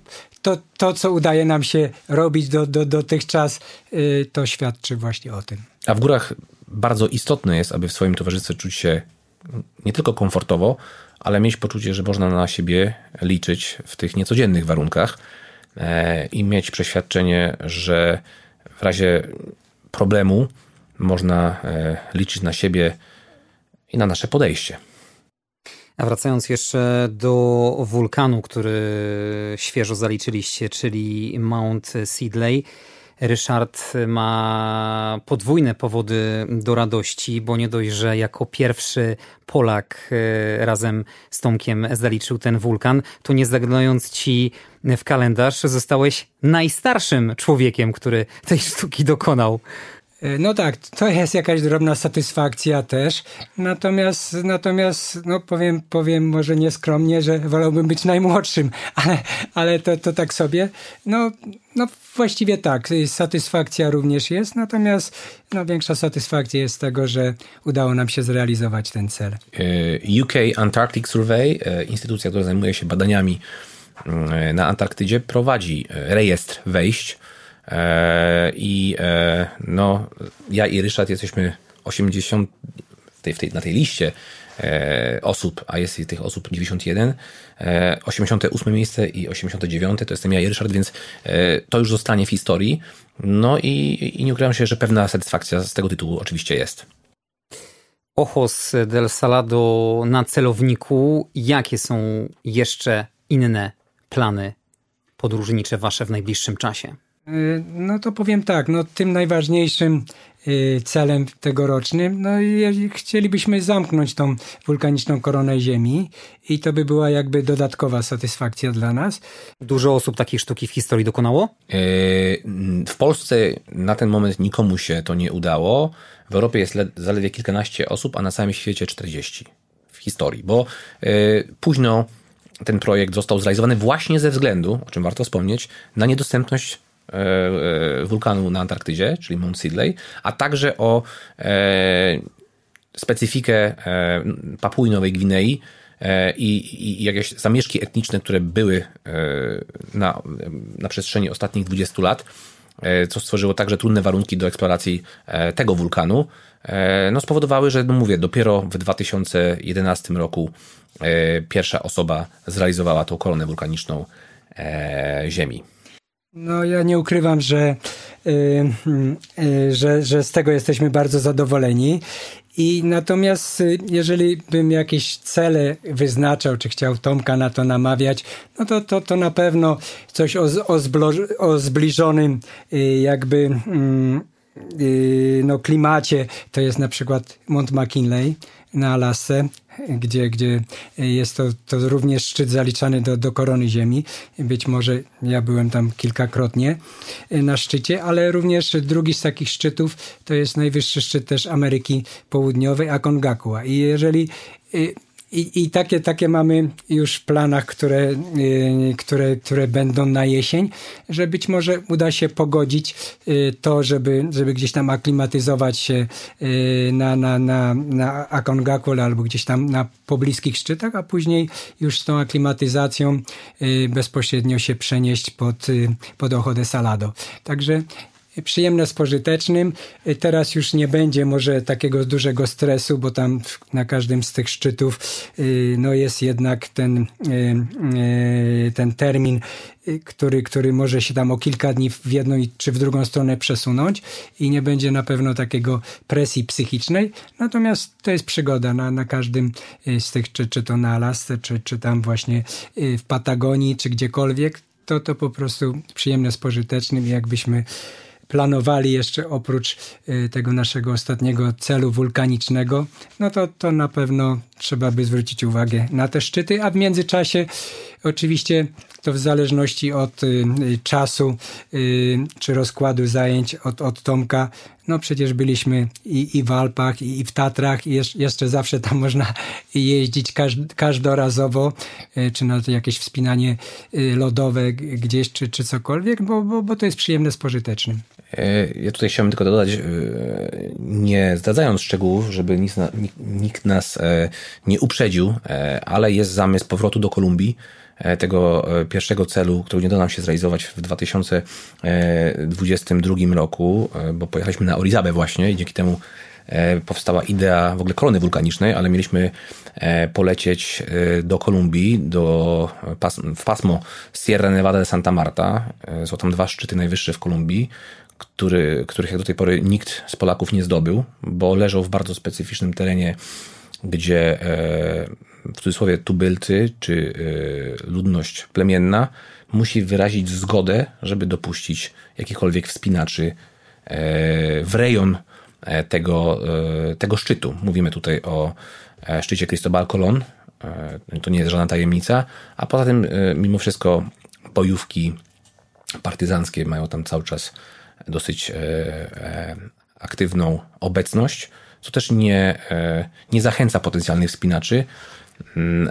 to, co udaje nam się robić dotychczas, to świadczy właśnie o tym. A w górach bardzo istotne jest, aby w swoim towarzystwie czuć się nie tylko komfortowo, ale mieć poczucie, że można na siebie liczyć w tych niecodziennych warunkach i mieć przeświadczenie, że w razie problemu można liczyć na siebie i na nasze podejście. A wracając jeszcze do wulkanu, który świeżo zaliczyliście, czyli Mount Sidley, Ryszard ma podwójne powody do radości, bo nie dość, że jako pierwszy Polak razem z Tomkiem zaliczył ten wulkan, to nie zaglądając ci w kalendarz, zostałeś najstarszym człowiekiem, który tej sztuki dokonał. No tak, to jest jakaś drobna satysfakcja też, natomiast no powiem może nieskromnie, że wolałbym być najmłodszym, ale to tak sobie, no właściwie tak, satysfakcja również jest, natomiast no, większa satysfakcja jest z tego, że udało nam się zrealizować ten cel. UK Antarctic Survey, instytucja, która zajmuje się badaniami na Antarktydzie, prowadzi rejestr wejść. I no, ja i Ryszard jesteśmy 80 na tej liście osób, a jest tych osób 91, 88 miejsce i 89 to jestem ja i Ryszard, więc to już zostanie w historii. No i nie ukrywam się, że pewna satysfakcja z tego tytułu oczywiście jest. Ojo de Salado na celowniku. Jakie są jeszcze inne plany podróżnicze wasze w najbliższym czasie? No to powiem tak, no tym najważniejszym celem tegorocznym, no i chcielibyśmy zamknąć tą wulkaniczną koronę Ziemi i to by była jakby dodatkowa satysfakcja dla nas. Dużo osób takiej sztuki w historii dokonało? W Polsce na ten moment nikomu się to nie udało. W Europie jest zaledwie kilkanaście osób, a na całym świecie 40 w historii, bo późno ten projekt został zrealizowany właśnie ze względu, o czym warto wspomnieć, na niedostępność wulkanu na Antarktydzie, czyli Mount Sidley, a także o specyfikę Papui Nowej Gwinei i jakieś zamieszki etniczne, które były na przestrzeni ostatnich 20 lat, co stworzyło także trudne warunki do eksploracji tego wulkanu, no spowodowały, że no mówię, dopiero w 2011 roku pierwsza osoba zrealizowała tą koronę wulkaniczną Ziemi. No ja nie ukrywam, że z tego jesteśmy bardzo zadowoleni i natomiast jeżeli bym jakieś cele wyznaczał, czy chciał Tomka na to namawiać, no to na pewno coś o zbliżonym jakby no klimacie, to jest na przykład Mount McKinley na Alasce, gdzie jest to również szczyt zaliczany do korony Ziemi. Być może ja byłem tam kilkakrotnie na szczycie, ale również drugi z takich szczytów to jest najwyższy szczyt też Ameryki Południowej, Aconcagua. I jeżeli I takie mamy już w planach, które będą na jesień, że być może uda się pogodzić to, żeby gdzieś tam aklimatyzować się na Aconcagua albo gdzieś tam na pobliskich szczytach, a później już z tą aklimatyzacją bezpośrednio się przenieść pod Ojo de Salado. Także przyjemne z pożytecznym. Teraz już nie będzie może takiego dużego stresu, bo tam na każdym z tych szczytów jest jednak ten termin, który może się tam o kilka dni w jedną czy w drugą stronę przesunąć i nie będzie na pewno takiego presji psychicznej. Natomiast to jest przygoda na każdym z tych, czy to na Alasce, czy tam właśnie w Patagonii, czy gdziekolwiek. To po prostu przyjemne z pożytecznym i jakbyśmy planowali jeszcze oprócz tego naszego ostatniego celu wulkanicznego, to na pewno trzeba by zwrócić uwagę na te szczyty, a w międzyczasie oczywiście to w zależności od czasu czy rozkładu zajęć od Tomka, przecież byliśmy i w Alpach, i w Tatrach, i jeszcze zawsze tam można jeździć każdorazowo, czy na jakieś wspinanie lodowe gdzieś, czy cokolwiek, bo to jest przyjemne z pożytecznym. Ja tutaj chciałbym tylko dodać, nie zdradzając szczegółów, żeby nikt nas nie uprzedził, ale jest zamysł powrotu do Kolumbii, tego pierwszego celu, który nie udało nam się zrealizować w 2022 roku, bo pojechaliśmy na Orizabę właśnie i dzięki temu powstała idea w ogóle korony wulkanicznej, ale mieliśmy polecieć do Kolumbii, w pasmo Sierra Nevada de Santa Marta. Są tam dwa szczyty najwyższe w Kolumbii, których jak do tej pory nikt z Polaków nie zdobył, bo leżą w bardzo specyficznym terenie, gdzie w cudzysłowie tubylcy czy ludność plemienna musi wyrazić zgodę, żeby dopuścić jakichkolwiek wspinaczy w rejon tego szczytu. Mówimy tutaj o szczycie Cristobal Colón. To nie jest żadna tajemnica. A poza tym mimo wszystko bojówki partyzanckie mają tam cały czas dosyć aktywną obecność, co też nie zachęca potencjalnych wspinaczy,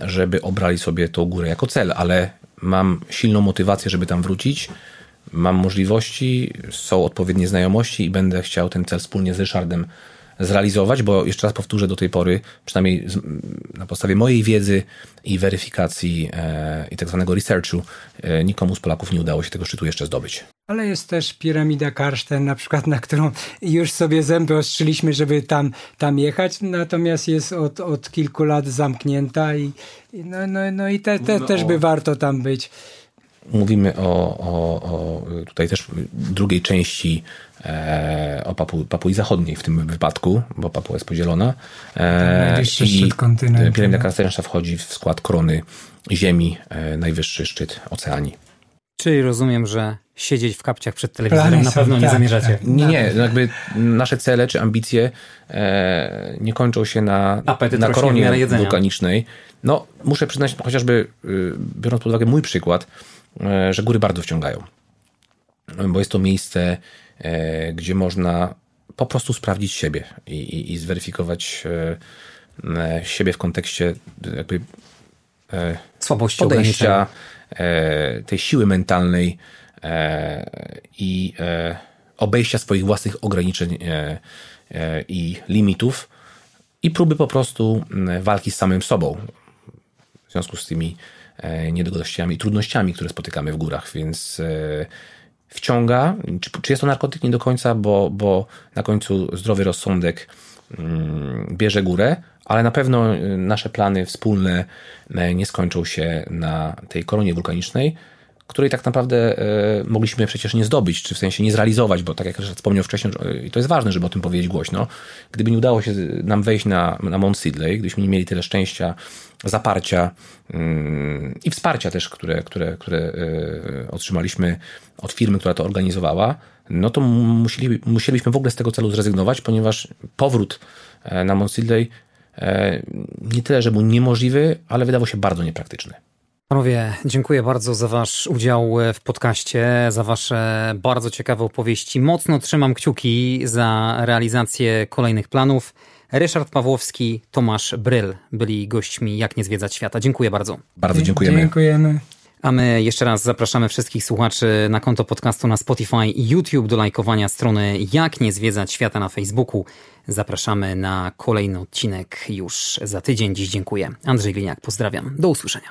żeby obrali sobie tą górę jako cel, ale mam silną motywację, żeby tam wrócić, mam możliwości, są odpowiednie znajomości i będę chciał ten cel wspólnie z Ryszardem zrealizować, bo jeszcze raz powtórzę, do tej pory, przynajmniej na podstawie mojej wiedzy i weryfikacji i tak zwanego researchu, nikomu z Polaków nie udało się tego szczytu jeszcze zdobyć. Ale jest też piramida Carstensz, na przykład, na którą już sobie zęby ostrzyliśmy, żeby tam jechać, natomiast jest od kilku lat zamknięta i i też by warto tam być. Mówimy o tutaj też drugiej części, o Papui Zachodniej w tym wypadku, bo Papua jest podzielona. I piramida Carstensza wchodzi w skład korony Ziemi, najwyższy szczyt Oceanii. Czyli rozumiem, że siedzieć w kapciach przed telewizorem na pewno nie zamierzacie. Nie, jakby nasze cele czy ambicje nie kończą się na koronie wulkanicznej. Muszę przyznać, chociażby biorąc pod uwagę mój przykład, że góry bardzo wciągają. Bo jest to miejsce, gdzie można po prostu sprawdzić siebie i zweryfikować siebie w kontekście jakby słabości, podejścia, tej siły mentalnej i obejścia swoich własnych ograniczeń i limitów i próby po prostu walki z samym sobą w związku z tymi niedogodnościami i trudnościami, które spotykamy w górach, więc wciąga. Czy jest to narkotyk? Nie do końca, bo na końcu zdrowy rozsądek bierze górę, ale na pewno nasze plany wspólne nie skończą się na tej koronie wulkanicznej, której tak naprawdę mogliśmy przecież nie zdobyć, czy w sensie nie zrealizować, bo tak jak wspomniał wcześniej, i to jest ważne, żeby o tym powiedzieć głośno, gdyby nie udało się nam wejść na Mount Sidley, gdybyśmy nie mieli tyle szczęścia, zaparcia i wsparcia też, które otrzymaliśmy od firmy, która to organizowała, to musielibyśmy w ogóle z tego celu zrezygnować, ponieważ powrót na Mount Sidley nie tyle, że był niemożliwy, ale wydawał się bardzo niepraktyczny. Panowie, dziękuję bardzo za wasz udział w podcaście, za wasze bardzo ciekawe opowieści. Mocno trzymam kciuki za realizację kolejnych planów, Ryszard Pawłowski, Tomasz Bryl byli gośćmi Jak nie zwiedzać świata. Dziękuję bardzo. Bardzo dziękujemy. Dziękujemy. A my jeszcze raz zapraszamy wszystkich słuchaczy na konto podcastu na Spotify i YouTube, do lajkowania strony Jak nie zwiedzać świata na Facebooku. Zapraszamy na kolejny odcinek już za tydzień. Dziś dziękuję. Andrzej Gliniak, pozdrawiam. Do usłyszenia.